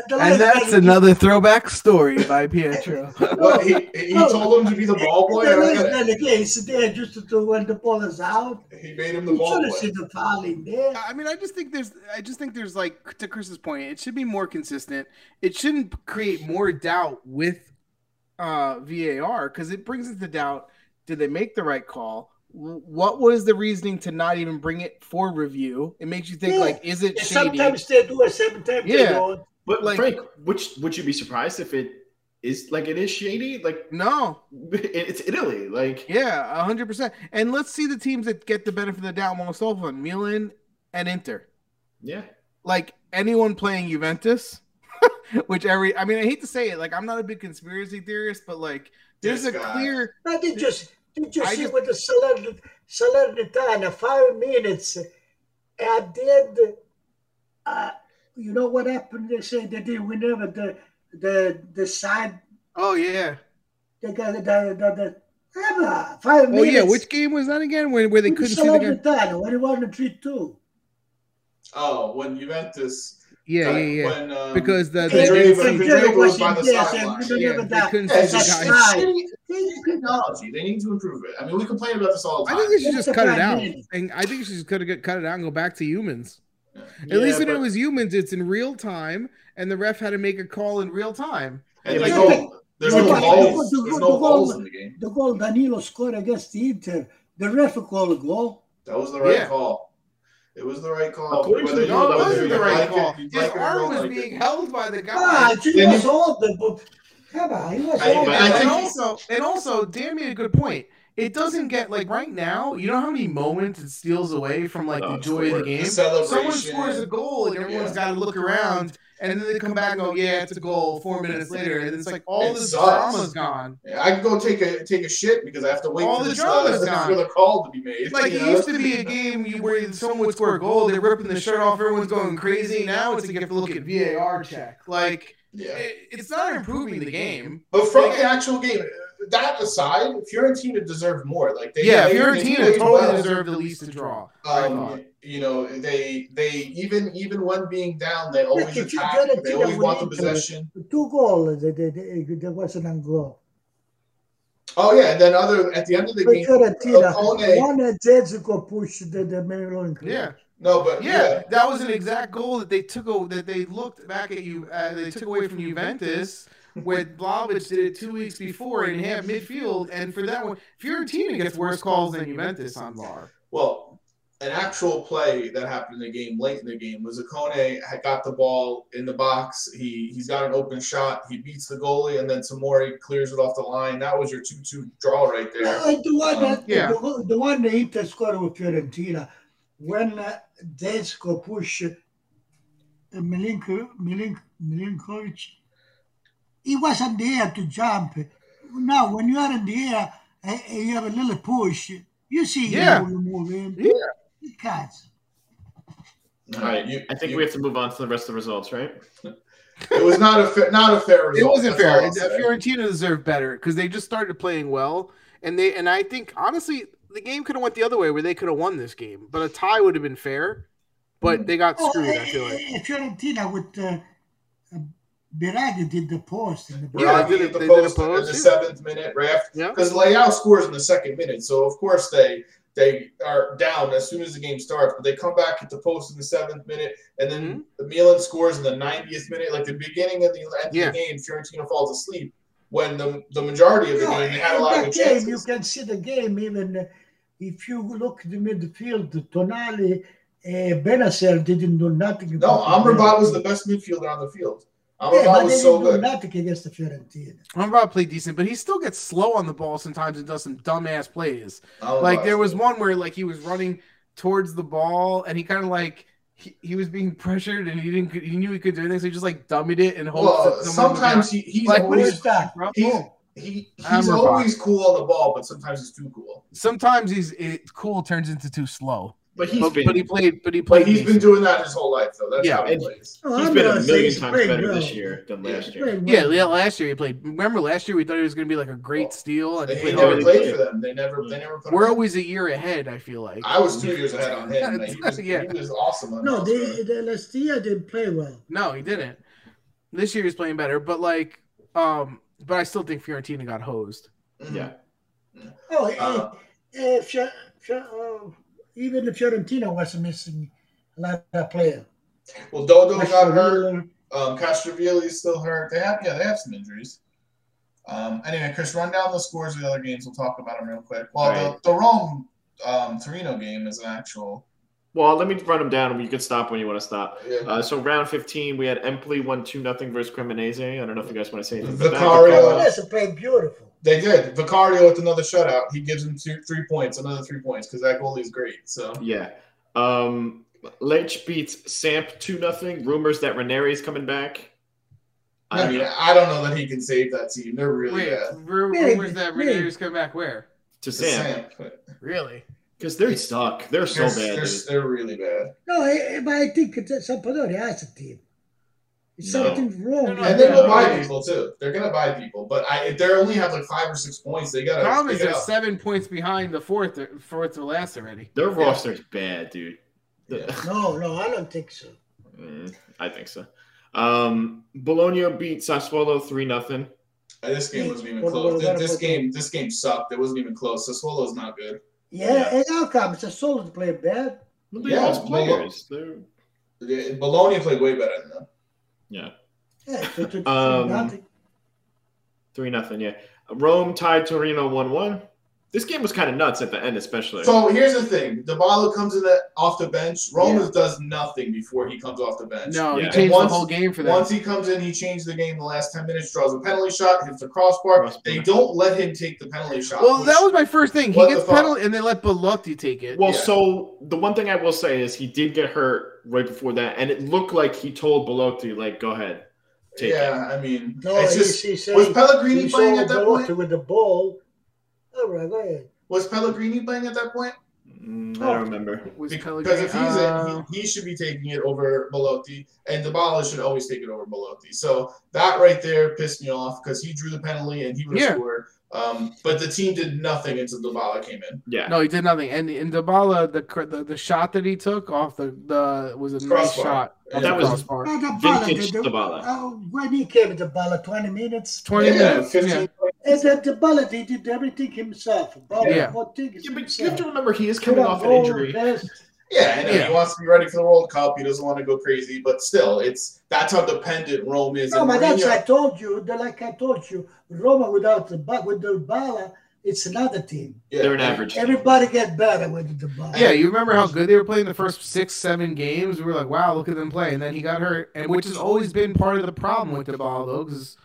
And that's another throwback story by Pietro. Well, he told him to be the ball boy. Just to when the ball is out. He made him the ball boy. I mean, I just think there's like to Chris's point, it should be more consistent. It shouldn't create more doubt with VAR because it brings into doubt. Did they make the right call? What was the reasoning to not even bring it for review? It makes you think, is it shady? Sometimes they do it, sometimes they don't. But, Frank, would you be surprised if it is, it is shady? Like, no. It's Italy. Like, yeah, 100%. And let's see the teams that get the benefit of the doubt most often, Milan and Inter. Yeah. Like, anyone playing Juventus, I mean, I hate to say it. Like, I'm not a big conspiracy theorist, but, there's a clear... No, Did you see with the Salernitana 5 minutes at the end? You know what happened? They say they didn't win over the side. Oh yeah. They got the 5 minutes. Oh yeah, which game was that again? Where they couldn't see the game? Salernitana when it won 3-2. Oh, when Juventus Yeah. When, because the they need to improve it. I mean, we complain about this all the time. I think they should just cut it out. I think you should just cut it out and go back to humans. Yeah. At least when it was humans, it's in real time, and the ref had to make a call in real time. And there's no goals in the game. The goal Danilo scored against the Inter, the ref called a goal. That was the right call. It was the right call. No, it wasn't the right call. His arm was being held by the guy. And also, Dan made a good point. It doesn't get, like, right now, you know how many moments it steals away from, like, the joy of the game? Someone scores a goal, and everyone's got to look around, and then they come back and go, yeah, it's a goal 4 minutes later. And it's like, all this drama's gone. Yeah, I can go take a shit because I have to wait for the call to be made. Like, it used to be a game where someone would score a goal, they're ripping the shirt off, everyone's going crazy. Now it's like you have to look at VAR check. Like, it's not improving the game. But from the actual game, that aside, Fiorentina deserved more. Like, Fiorentina totally deserved at least a draw. You know, they even when being down, they always attack. They always want the possession. Two goals, there was an goal. Oh yeah, and then at the end of the game, One pushed the Maryland. Yeah. No, but that was an exact goal that they took. That they looked back at you. They took away from Juventus. Where Blavic did it 2 weeks before in half midfield, and for that one, Fiorentina gets worse calls than Juventus on VAR. Well, an actual play that happened in the game, late in the game, was Akone had got the ball in the box. He's got an open shot. He beats the goalie, and then Tomori clears it off the line. That was your 2-2 draw right there. The one that Inter scored with Fiorentina, when Desko pushed Milinkovic, he wasn't there to jump. Now, when you are in the air and you have a little push, you see him moving. Yeah. He cuts. All right. I think we have to move on to the rest of the results, right? It was not a fair result. It wasn't fair. Fiorentina deserved better because they just started playing well. And I think, honestly, the game could have went the other way where they could have won this game. But a tie would have been fair. But they got screwed, I feel like. Fiorentina would... Biraghi did the post. Biraghi did the post in the 7th minute, right? Because Leao scores in the 2nd minute. So, of course, they are down as soon as the game starts. But they come back at the post in the 7th minute. And then Milan scores in the 90th minute. Like, the beginning of the end of the game, Fiorentina falls asleep. When the majority of the game, they had a lot of chances. You can see the game even if you look at the midfield, Tonali, Benacer didn't do nothing. No, Amrabat was the best midfielder on the field. Amrabat was so good. Amrabat played decent, but he still gets slow on the ball sometimes and does some dumbass plays. Like there was one where like he was running towards the ball and he kind of like he was being pressured and he knew he could do anything, so he just like dummied it and hoped. Well, sometimes he's like always back, bro. He's always cool on the ball, but sometimes he's too cool. Sometimes cool turns into too slow. But he's been doing that his whole life, though. That's how he plays. He's been a million times better this year than last year. Yeah, last year he played. Remember last year we thought he was going to be like a great steal. And he never played for them. They never. We're always a year ahead, I feel like. I was 2 years ahead on him. He was awesome. No, last year didn't play well. No, he didn't. This year he's playing better, but like, but I still think Fiorentina got hosed. Yeah. Even the Fiorentina was missing a lot of players. Well, Dodo got hurt. Castrovilli is still hurt. They have some injuries. Anyway, Chris, run down the scores of the other games. We'll talk about them real quick. Well, the Rome Torino game is an actual. Well, let me run them down. You can stop when you want to stop. Yeah. So round 15, we had Empoli won 2-0 versus Cremonese. I don't know if you guys want to say anything. Vicario. Yes, it played beautiful. They did. Vicario with another shutout. He gives him 3 points, another 3 points, because that goalie is great. So yeah. Lech beats Samp 2-0. Rumors that Ranieri is coming back. I don't know that he can save that team. They're really bad. Rumors that Ranieri is coming back where? To Samp. Really? Because they're stuck. They're so bad. They're really bad. No, but I think Sampdoria has a team. Something's wrong. And they will buy people, too. They're going to buy people. But if they only have like 5 or 6 points, they got to. The problem is they're 7 points behind the fourth or last already. Their roster's bad, dude. No, I don't think so. I think so. Bologna beat Sassuolo 3-0. This game wasn't even close. This game sucked. It wasn't even close. Sassuolo's not good. Yeah, and outcome. Sassuolo's playing bad. Bologna played way better than them. Yeah. Yeah. 3-0. Yeah. Rome tied Torino 1-1. This game was kind of nuts at the end, especially. So here's the thing: Dybala comes in off the bench. Roma does nothing before he comes off the bench. No, he changed the whole game for that. Once he comes in, he changed the game. The last 10 minutes, draws a penalty shot, hits the crossbar. They don't let him take the penalty shot. Well, that was my first thing. He gets penalty, and they let Balotelli take it. Well, so the one thing I will say is he did get hurt right before that, and it looked like he told Balotelli, "Like, go ahead, take it." I mean, was Pellegrini playing at that point with the ball? Was Pellegrini playing at that point? I don't remember. Because if he's in, he should be taking it over Belotti, and Dybala should always take it over Belotti. So that right there pissed me off because he drew the penalty and he would have scored. But the team did nothing until Dybala came in. Yeah, no, he did nothing. And Dybala, the shot that he took off the was a nice shot. Yeah. That was vintage Dybala. When he came to Dybala, 20 minutes. 20 minutes. 15. And that Dybala, he did everything himself. But you have to remember, he is coming off an injury. He wants to be ready for the World Cup. He doesn't want to go crazy, but still, that's how dependent Rome is. No, but that's like I told you, Roma without Dybala, it's another team. Yeah. They're an average team. Everybody get better with Dybala. Yeah, you remember how good they were playing the first 6-7 games? We were like, wow, look at them play, and then he got hurt, and which has always been part of the problem with Dybala, though, because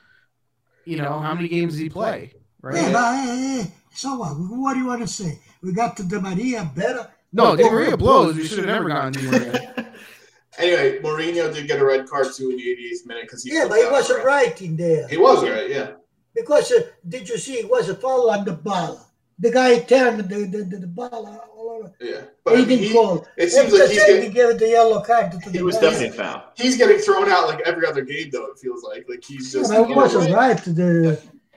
you know, how many games did he play? Right? Yeah, but, so what? What do you want to say? We got to Di Maria better. No, Di Maria blows. We should have never gotten Di Maria. Anyway, Mourinho did get a red card too in the 88th minute because he. Yeah, but he wasn't right in there. He wasn't right. Yeah. Because did you see? It was a foul on the ball. The guy turned the ball all over. Yeah, but he didn't call. It seems like he gave the yellow card. He was definitely fouled. He's getting thrown out like every other game, though. It feels like he's just. It wasn't right.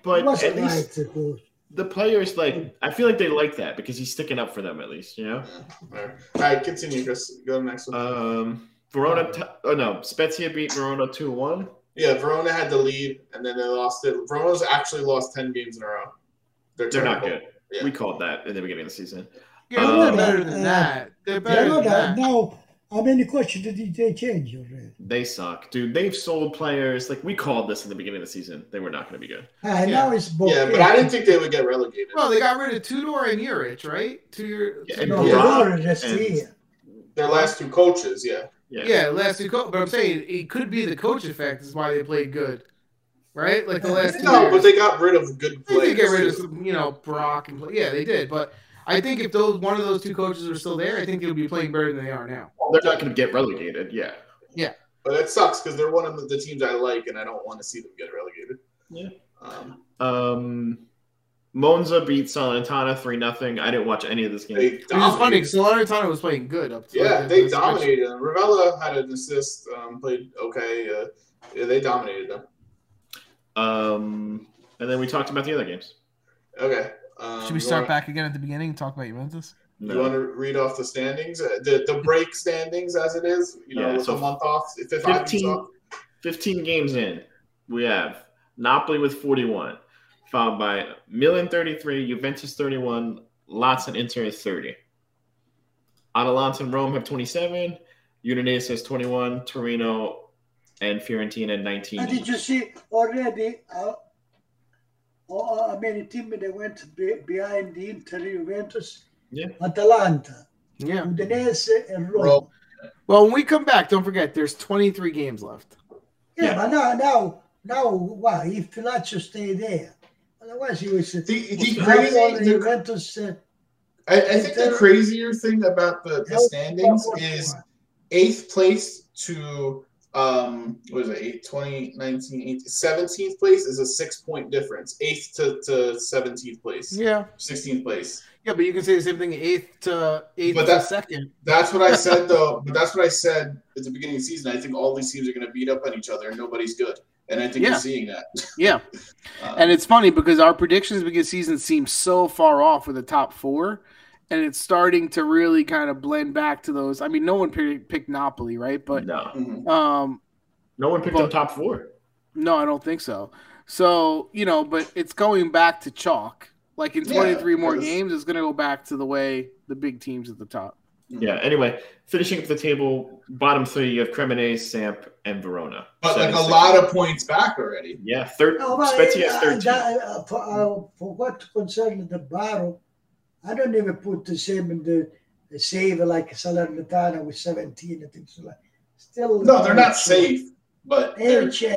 But at least the players I feel like they like that because he's sticking up for them at least, you know. Yeah. All right, continue, Chris. Go to the next one. Verona. Spezia beat Verona 2-1. Yeah, Verona had the lead and then they lost it. Verona's actually lost 10 games in a row. They're not good. Yeah. We called that in the beginning of the season. Yeah, they're better than that. They're better than that. Now, how many coaches did they change already? They suck, dude. They've sold players. Like, we called this in the beginning of the season. They were not going to be good. Now it's both. Yeah, but I didn't think they would get relegated. Well, they got rid of Tudor and Juric, right? Their last two coaches, last two coaches. But I'm saying it could be the coach effect is why they played good. Right, like the last. No, but they got rid of good players. They did get rid of some, Brock and they did. But I think if one of those two coaches are still there, I think they'll be playing better than they are now. Well, they're not going to get relegated. Yeah. Yeah. But that sucks because they're one of the teams I like, and I don't want to see them get relegated. Yeah. Monza beat Salernitana 3-0. I didn't watch any of this game. It was funny because Salernitana was playing good up to. Yeah, they dominated. Rovella had an assist. Played okay. They dominated them. And then we talked about the other games. Okay. Should we start back again at the beginning and talk about Juventus? No. You want to read off the standings? The break standings as it is? So a month off. 15 games in, we have Napoli with 41, followed by Milan 33, Juventus 31, Lazio and Inter 30. Atalanta and Rome have 27, Udinese has 21, Torino and Fiorentina 19. And did you see already many teams that went behind the Inter, Juventus, Atalanta, Udinese, and Rome? Well, when we come back, don't forget, there's 23 games left. But now why? If Lazio stay there, otherwise he was Juventus. I think the crazier thing about the standings is 8th place to... 17th place is a 6-point difference. 8th to 17th place. Yeah. 16th place. Yeah, but you can say the same thing, 8th to 2nd. That's what I said, though. But that's what I said at the beginning of the season. I think all these teams are going to beat up on each other, and nobody's good. And I think you're seeing that. Yeah. And it's funny because our predictions beginning of the season seem so far off with the top four. And it's starting to really kind of blend back to those. I mean, no one picked Napoli, right? But no, no one picked the top four. No, I don't think so. So, you know, but it's going back to chalk. Like in 23 more games, it's going to go back to the way the big teams at the top. Yeah. Anyway, finishing up the table, bottom three, you have Cremonese, Samp, and Verona. But like a lot of points back already. Yeah. Spezia is 13. I forgot to concern the Baro. I don't even put the same in the save like Salernitana with 17. I think so. Still, no, they're not safe, but they're still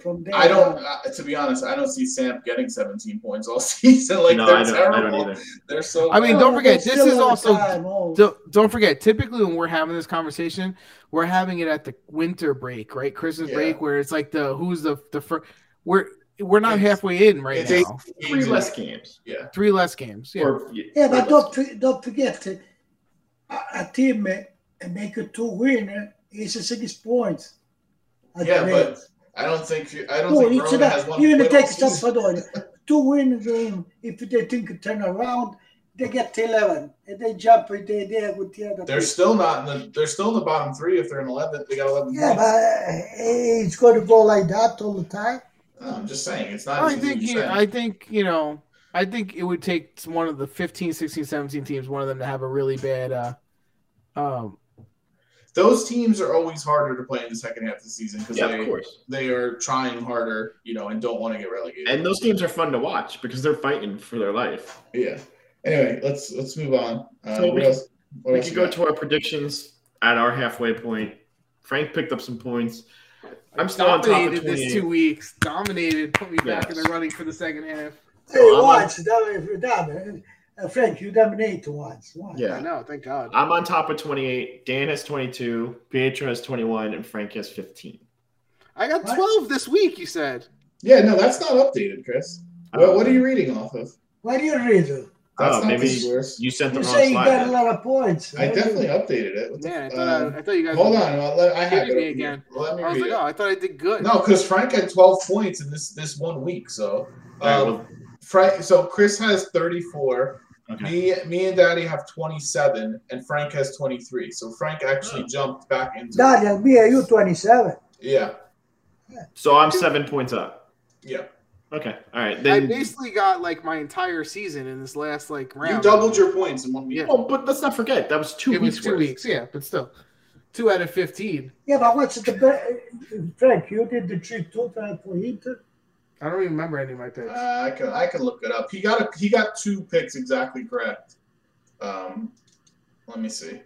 from there. I don't. To be honest, I don't see Samp getting 17 points all season. Like no, they're terrible. They're so. I mean, don't forget. This is also. Don't forget. Typically, when we're having this conversation, we're having it at the winter break, right? Christmas break, where it's like who's the first. We're not halfway in right now. Three less games. Yeah. Three less games. Yeah, but don't forget, a team make a two win is 6 points. Yeah, but I don't think Roma has one. Even if they take Sampdoria, two win game, if they think turn around, they get to 11 and they jump. They with the other. They're still not. They're still in the bottom three. If they're in 11th, they got 11. Yeah, but it's going to go like that all the time. I'm just saying it's not. I think it would take one of the 15, 16, 17 teams, one of them to have a really bad. Those teams are always harder to play in the second half of the season because they are trying harder, you know, and don't want to get relegated. And those teams are fun to watch because they're fighting for their life. Yeah. Anyway, let's move on. So we can go to our predictions at our halfway point. Frank picked up some points. I'm still dominated on top of this 2 weeks. Dominated. Put me back in the running for the second half. Hey, watch. Frank, you dominate once. Yeah, I know. Thank God. I'm on top of 28. Dan has 22. Pietro has 21. And Frank has 15. I got 12 this week, you said. Yeah, no, that's not updated, Chris. Well, what are you reading off of? Why do you read it? That's maybe you sent the wrong slide. You got a lot of points. I definitely updated it. Yeah, I thought you guys. Hold on, I had it again. Let me read it. I thought I did good. No, because Frank had 12 points in this 1 week. So, Frank. So Chris has 34. Okay. Me and Daddy have 27, and Frank has 23. So Frank actually jumped back into. Daddy and me, are you 27? Yeah. So I'm 7 points up. Yeah. Okay. All right. Then I basically got like my entire season in this last round. You doubled your points in 1 week. Yeah. Oh, but let's not forget that was 2 weeks. It was 2 weeks. Yeah, but still, 2 out of 15. Yeah, but what's the best? Frank, you did the 3-2 for Inter. I don't even remember any of my picks. I can look it up. He got two picks exactly correct. Let me see.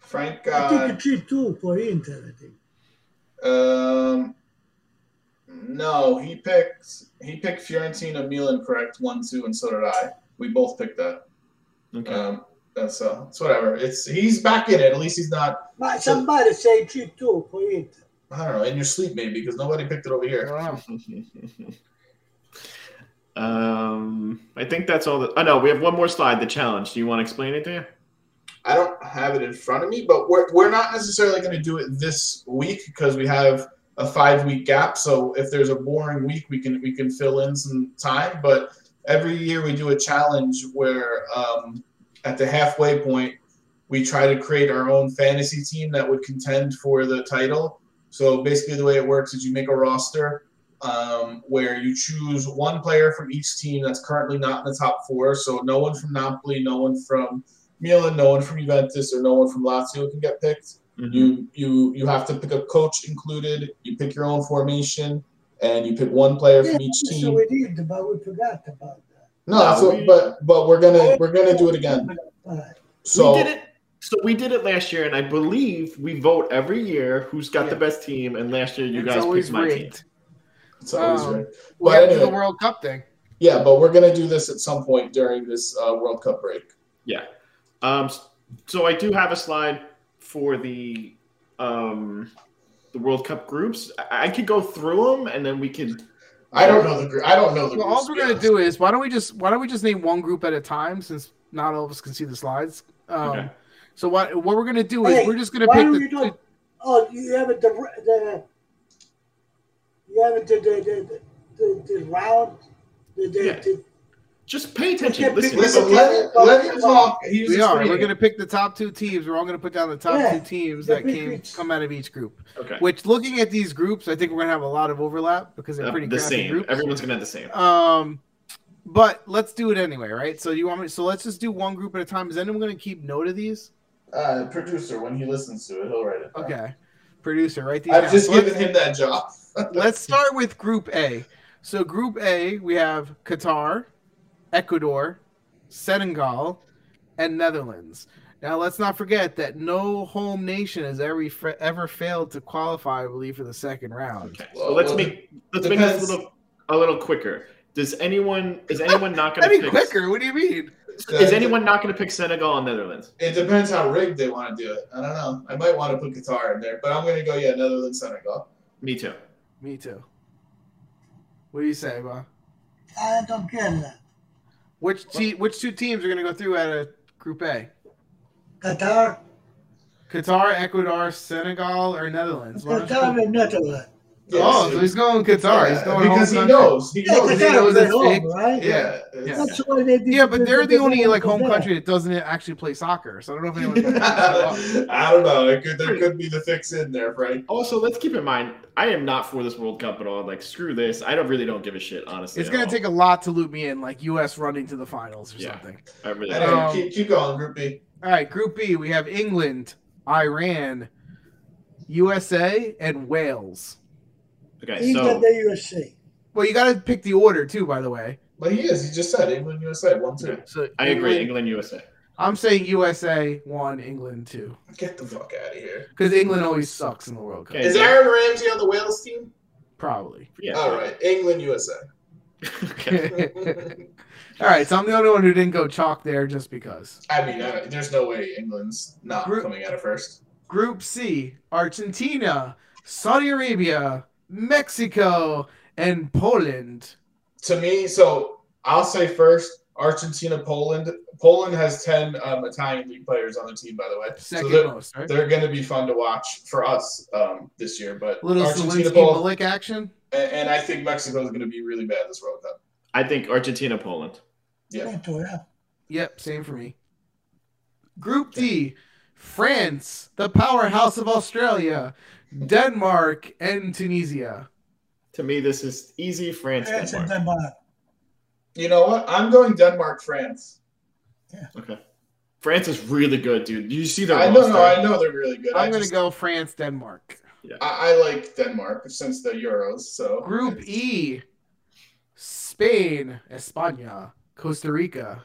Frank got. I did the 3-2 for Inter. I think. No, he picked Fiorentina, Milan, correct, 1-2, and so did I. We both picked that. Okay. So it's whatever. He's back in it. At least he's not. Somebody say 3-2 for it. I don't know. In your sleep, maybe, because nobody picked it over here. Wow. I think that's all. Oh no, we have one more slide. The challenge. Do you want to explain it to you? I don't have it in front of me, but we're not necessarily going to do it this week because we have a 5-week gap, so if there's a boring week, we can fill in some time. But every year we do a challenge where at the halfway point we try to create our own fantasy team that would contend for the title. So basically the way it works is you make a roster where you choose one player from each team that's currently not in the top four. So no one from Napoli, no one from Milan, no one from Juventus, or no one from Lazio can get picked. Mm-hmm. You have to pick a coach included. You pick your own formation, and you pick one player from each team. So we did, but we forgot about that. No, but we're gonna do it again. So we did it. So we did it last year, and I believe we vote every year who's got the best team. And last year you guys picked my team. It's always right. We have to do the World Cup thing. Yeah, but we're gonna do this at some point during this World Cup break. Yeah. So I do have a slide for the World Cup groups. I could go through them and then we could. I don't know the group. I don't know the. Well, all we're gonna do is why don't we just name one group at a time since not all of us can see the slides. Okay. So what we're gonna do is we're just gonna pick. You haven't the round. Just pay attention. Listen, let him talk. We're going to pick the top two teams. We're all going to put down the top two teams that come out of each group. Okay. Which, looking at these groups, I think we're going to have a lot of overlap because they're pretty crappy groups. Everyone's going to have the same. But let's do it anyway, right? So you want me? So let's just do one group at a time. Is anyone going to keep note of these? Producer, when he listens to it, he'll write it down. Okay. Producer, write these. I've just given him that job. Let's start with Group A. So Group A, we have Qatar, Ecuador, Senegal, and Netherlands. Now, let's not forget that no home nation has ever failed to qualify, I believe, for the second round. Okay. So let's make this a little quicker. Is anyone not going to pick? Quicker? What do you mean? Is anyone not going to pick Senegal and Netherlands? It depends how rigged they want to do it. I don't know. I might want to put Qatar in there, but I'm going to go Netherlands, Senegal. Me too. What do you say, Ma? I don't care. Which two teams are going to go through out of Group A? Qatar, Ecuador, Senegal, or Netherlands? Qatar and Netherlands. Yes. Oh, so he's going Qatar. He's going because he knows. He knows, right? Yeah. That's why they did, but they're the only home country that doesn't actually play soccer. So I don't know if anyone. I don't know. There could be the fix in there, Frank. Also, let's keep in mind, I am not for this World Cup at all. Screw this. I really don't give a shit, honestly. It's gonna take a lot to loop me in, U.S. running to the finals or something. I really don't. Keep going, Group B. All right, Group B. We have England, Iran, USA, and Wales. Okay, England, so USA. Well, you got to pick the order too, by the way. But he just said England, USA, 1, 2. Yeah, so I agree, England, USA. I'm saying USA 1, England 2. Get the fuck out of here. Because England always sucks in the World Cup. Okay, is Aaron Ramsey on the Wales team? Probably. Yeah. All right, England, USA. Okay. All right, so I'm the only one who didn't go chalk there, just because. There's no way England's not coming out of first. Group C: Argentina, Saudi Arabia, Mexico, and Poland. To me, so I'll say first, Argentina, Poland. Poland has 10 Italian league players on the team, by the way. Second most, right? They're going to be fun to watch for us this year. But little Argentina, Poland action. And I think Mexico is going to be really bad this World Cup. I think Argentina, Poland. Yeah. Yep, same for me. Group D, France, the powerhouse of Australia, Denmark, and Tunisia. To me, this is easy. France, Denmark. You know what? I'm going Denmark, France. Yeah. Okay. France is really good, dude. You see their roster? I know they're really good. I'm going to go France, Denmark. Yeah. I like Denmark since the Euros. So Group E: Spain, España, Costa Rica,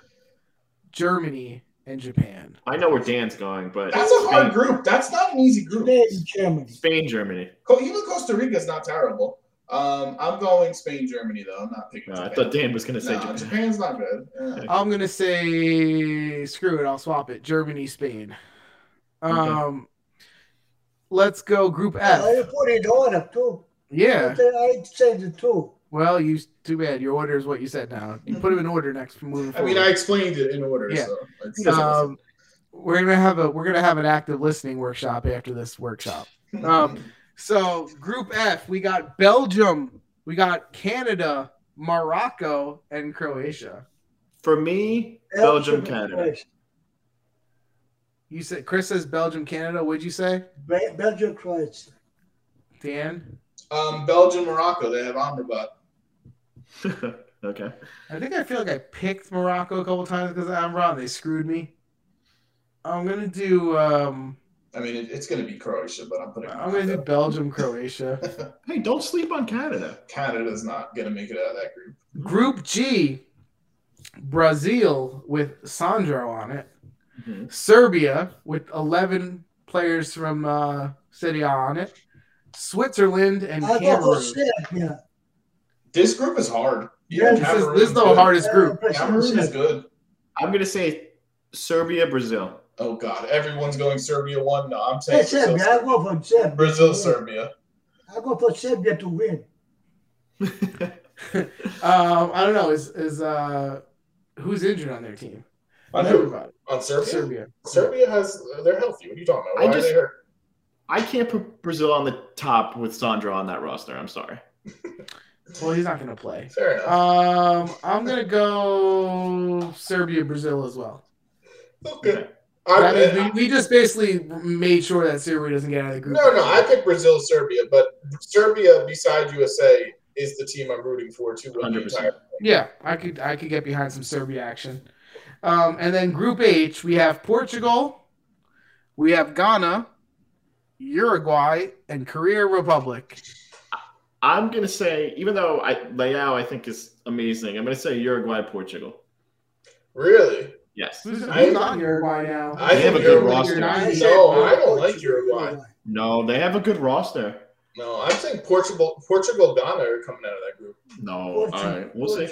Germany, and Japan. I know where Dan's going, but that's a hard group. That's not an easy group. Spain, Germany. Even Costa Rica is not terrible. I'm going Spain, Germany though. I'm not picking. I thought Dan was going to say Japan. Japan's not good. Yeah. I'm going to say screw it. I'll swap it. Germany, Spain. Okay. Let's go Group F. I put it order too. Yeah. I said it too. Well, too bad. Your order is what you said now. You put them in order next from moving forward. I explained it in order. Yeah. So we're gonna have an active listening workshop after this workshop. So Group F, we got Belgium, we got Canada, Morocco, and Croatia. For me, Belgium, Canada. You said Chris says Belgium, Canada. What'd you say? Belgium, Croatia. Dan. Belgium, Morocco. They have Amrabat. Okay. I feel like I picked Morocco a couple times because I'm wrong. They screwed me. I'm gonna do. It's gonna be Croatia, but I'm gonna do Belgium, Croatia. Hey, don't sleep on Canada. Canada's not gonna make it out of that group. Group G: Brazil with Sandro on it, Serbia with 11 players from Serie A on it, Switzerland, and Cameroon. Yeah. This group is hard. Yeah, this is the hardest group. Cameroon is good. I'm going to say Serbia, Brazil. Oh, God. Everyone's going Serbia 1. No, I'm saying Serbia. I go for Serbia. Brazil, Serbia. I go for Serbia to win. I don't know. Who's injured on their team? On Serbia? Serbia has – they're healthy. What are you talking about? Why are they hurt? I can't put Brazil on the top with Sandra on that roster. I'm sorry. Well, he's not going to play. Fair enough. I'm going to go Serbia, Brazil as well. Okay. We just basically made sure that Serbia doesn't get out of the group. No, I picked Brazil, Serbia, but Serbia beside USA is the team I'm rooting for to win the entire thing. Yeah, I could get behind some Serbia action. And then Group H, we have Portugal, we have Ghana, Uruguay, and Korea Republic. I'm going to say, even though Leao I think is amazing, I'm going to say Uruguay, Portugal. Really? Yes. I'm not Uruguay now. I have a good roster. No, I don't like Uruguay. No, they have a good roster. No, I'm saying Portugal, Ghana are coming out of that group. No, all right. We'll see.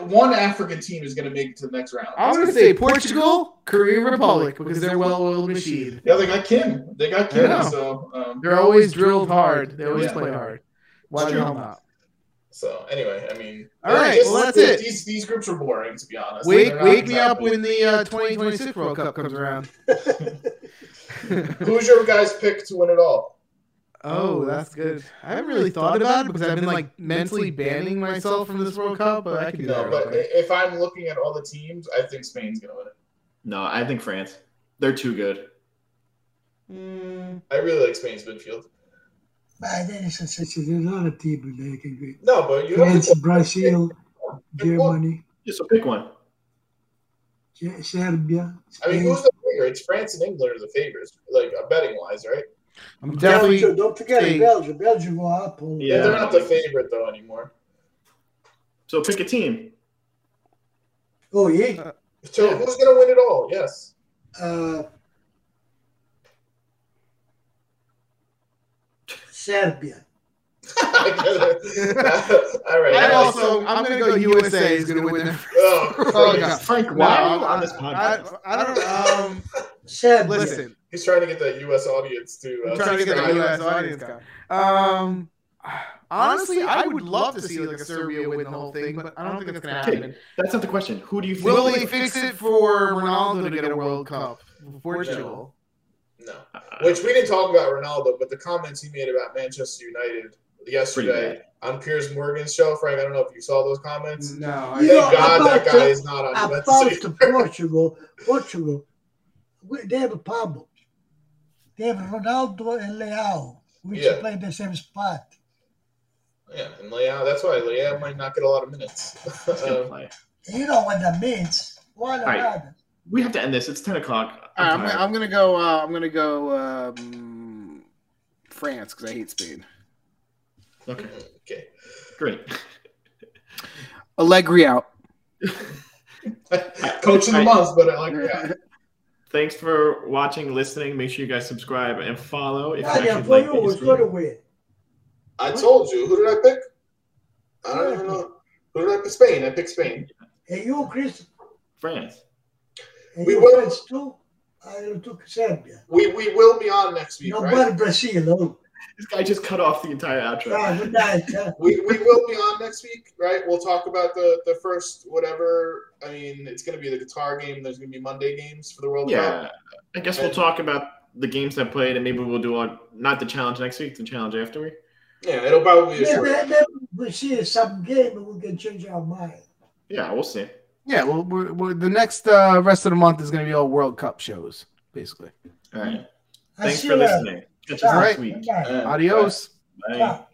One African team is going to make it to the next round. I want to say Portugal, Korea Republic, because they're well-oiled machine. Yeah, they got Kim. So they're always drilled hard. They always play hard. Why not? So anyway, I mean, all right. Well, that's it. These groups are boring, to be honest. Wake me up when the 2026 World Cup comes around. Who's your guys' pick to win it all? Oh, that's good. I haven't really thought about it because I've been like mentally banning myself from this World Cup, but I could do that. But if I'm looking at all the teams, I think Spain's gonna win it. No, I think France. They're too good. I really like Spain's midfield. But then it's such another team that can be. No, but you France, have Brazil, Germany. Just a big one. Serbia. Spain. I mean, who's the favorite? It's France and England are the favorites, like betting wise, right? I'm definitely. Yeah, don't forget Belgium. Belgium will up. Yeah, they're not the favorite though anymore. So pick a team. Oh yeah. Who's gonna win it all? Yes. Serbia. All right. I'm gonna go. USA is gonna win. Frank, wow. On this podcast, I don't. Serbia. Listen. He's trying to get that U.S. audience to. I'm trying to get the U.S. audience guy. Honestly, I would love to see like a Serbia win the whole thing, but I don't think that's going to happen. That's not the question. Who do you think? Will they fix it for Ronaldo to get a World Cup? Portugal. No. Which we didn't talk about Ronaldo, but the comments he made about Manchester United yesterday on Piers Morgan's show, Frank, I don't know if you saw those comments. No. Thank God that guy is not on the About Portugal, they have a problem. They have Ronaldo and Leao, which play in the same spot. Yeah, and Leao, that's why Leao might not get a lot of minutes. You know what that means. Why not? Right. We have to end this. It's 10:00. I'm gonna go. I'm gonna go France because I hate Spain. Okay. Okay. Great. Allegri out. Coach of the month, but Allegri out. Thanks for watching, listening. Make sure you guys subscribe and follow. I told you. Who did I pick? I don't even know. Who did I pick? Spain. I picked Spain. Hey, you, Chris? France. And we will. Too. I took Serbia. We will be on next week. But Brazil. No. This guy just cut off the entire outro. We will be on next week, right? We'll talk about the first whatever. I mean, it's going to be the guitar game. There's going to be Monday games for the World Cup. Yeah, I guess we'll talk about the games that played, and maybe we'll do not the challenge next week, the challenge after week. Yeah, it'll probably be a short. Then we'll see some game, and we can change our mind. Yeah, we'll see. Yeah, well, the next rest of the month is going to be all World Cup shows, basically. All right. Thanks for listening. Catch us next week. Adios. Bye.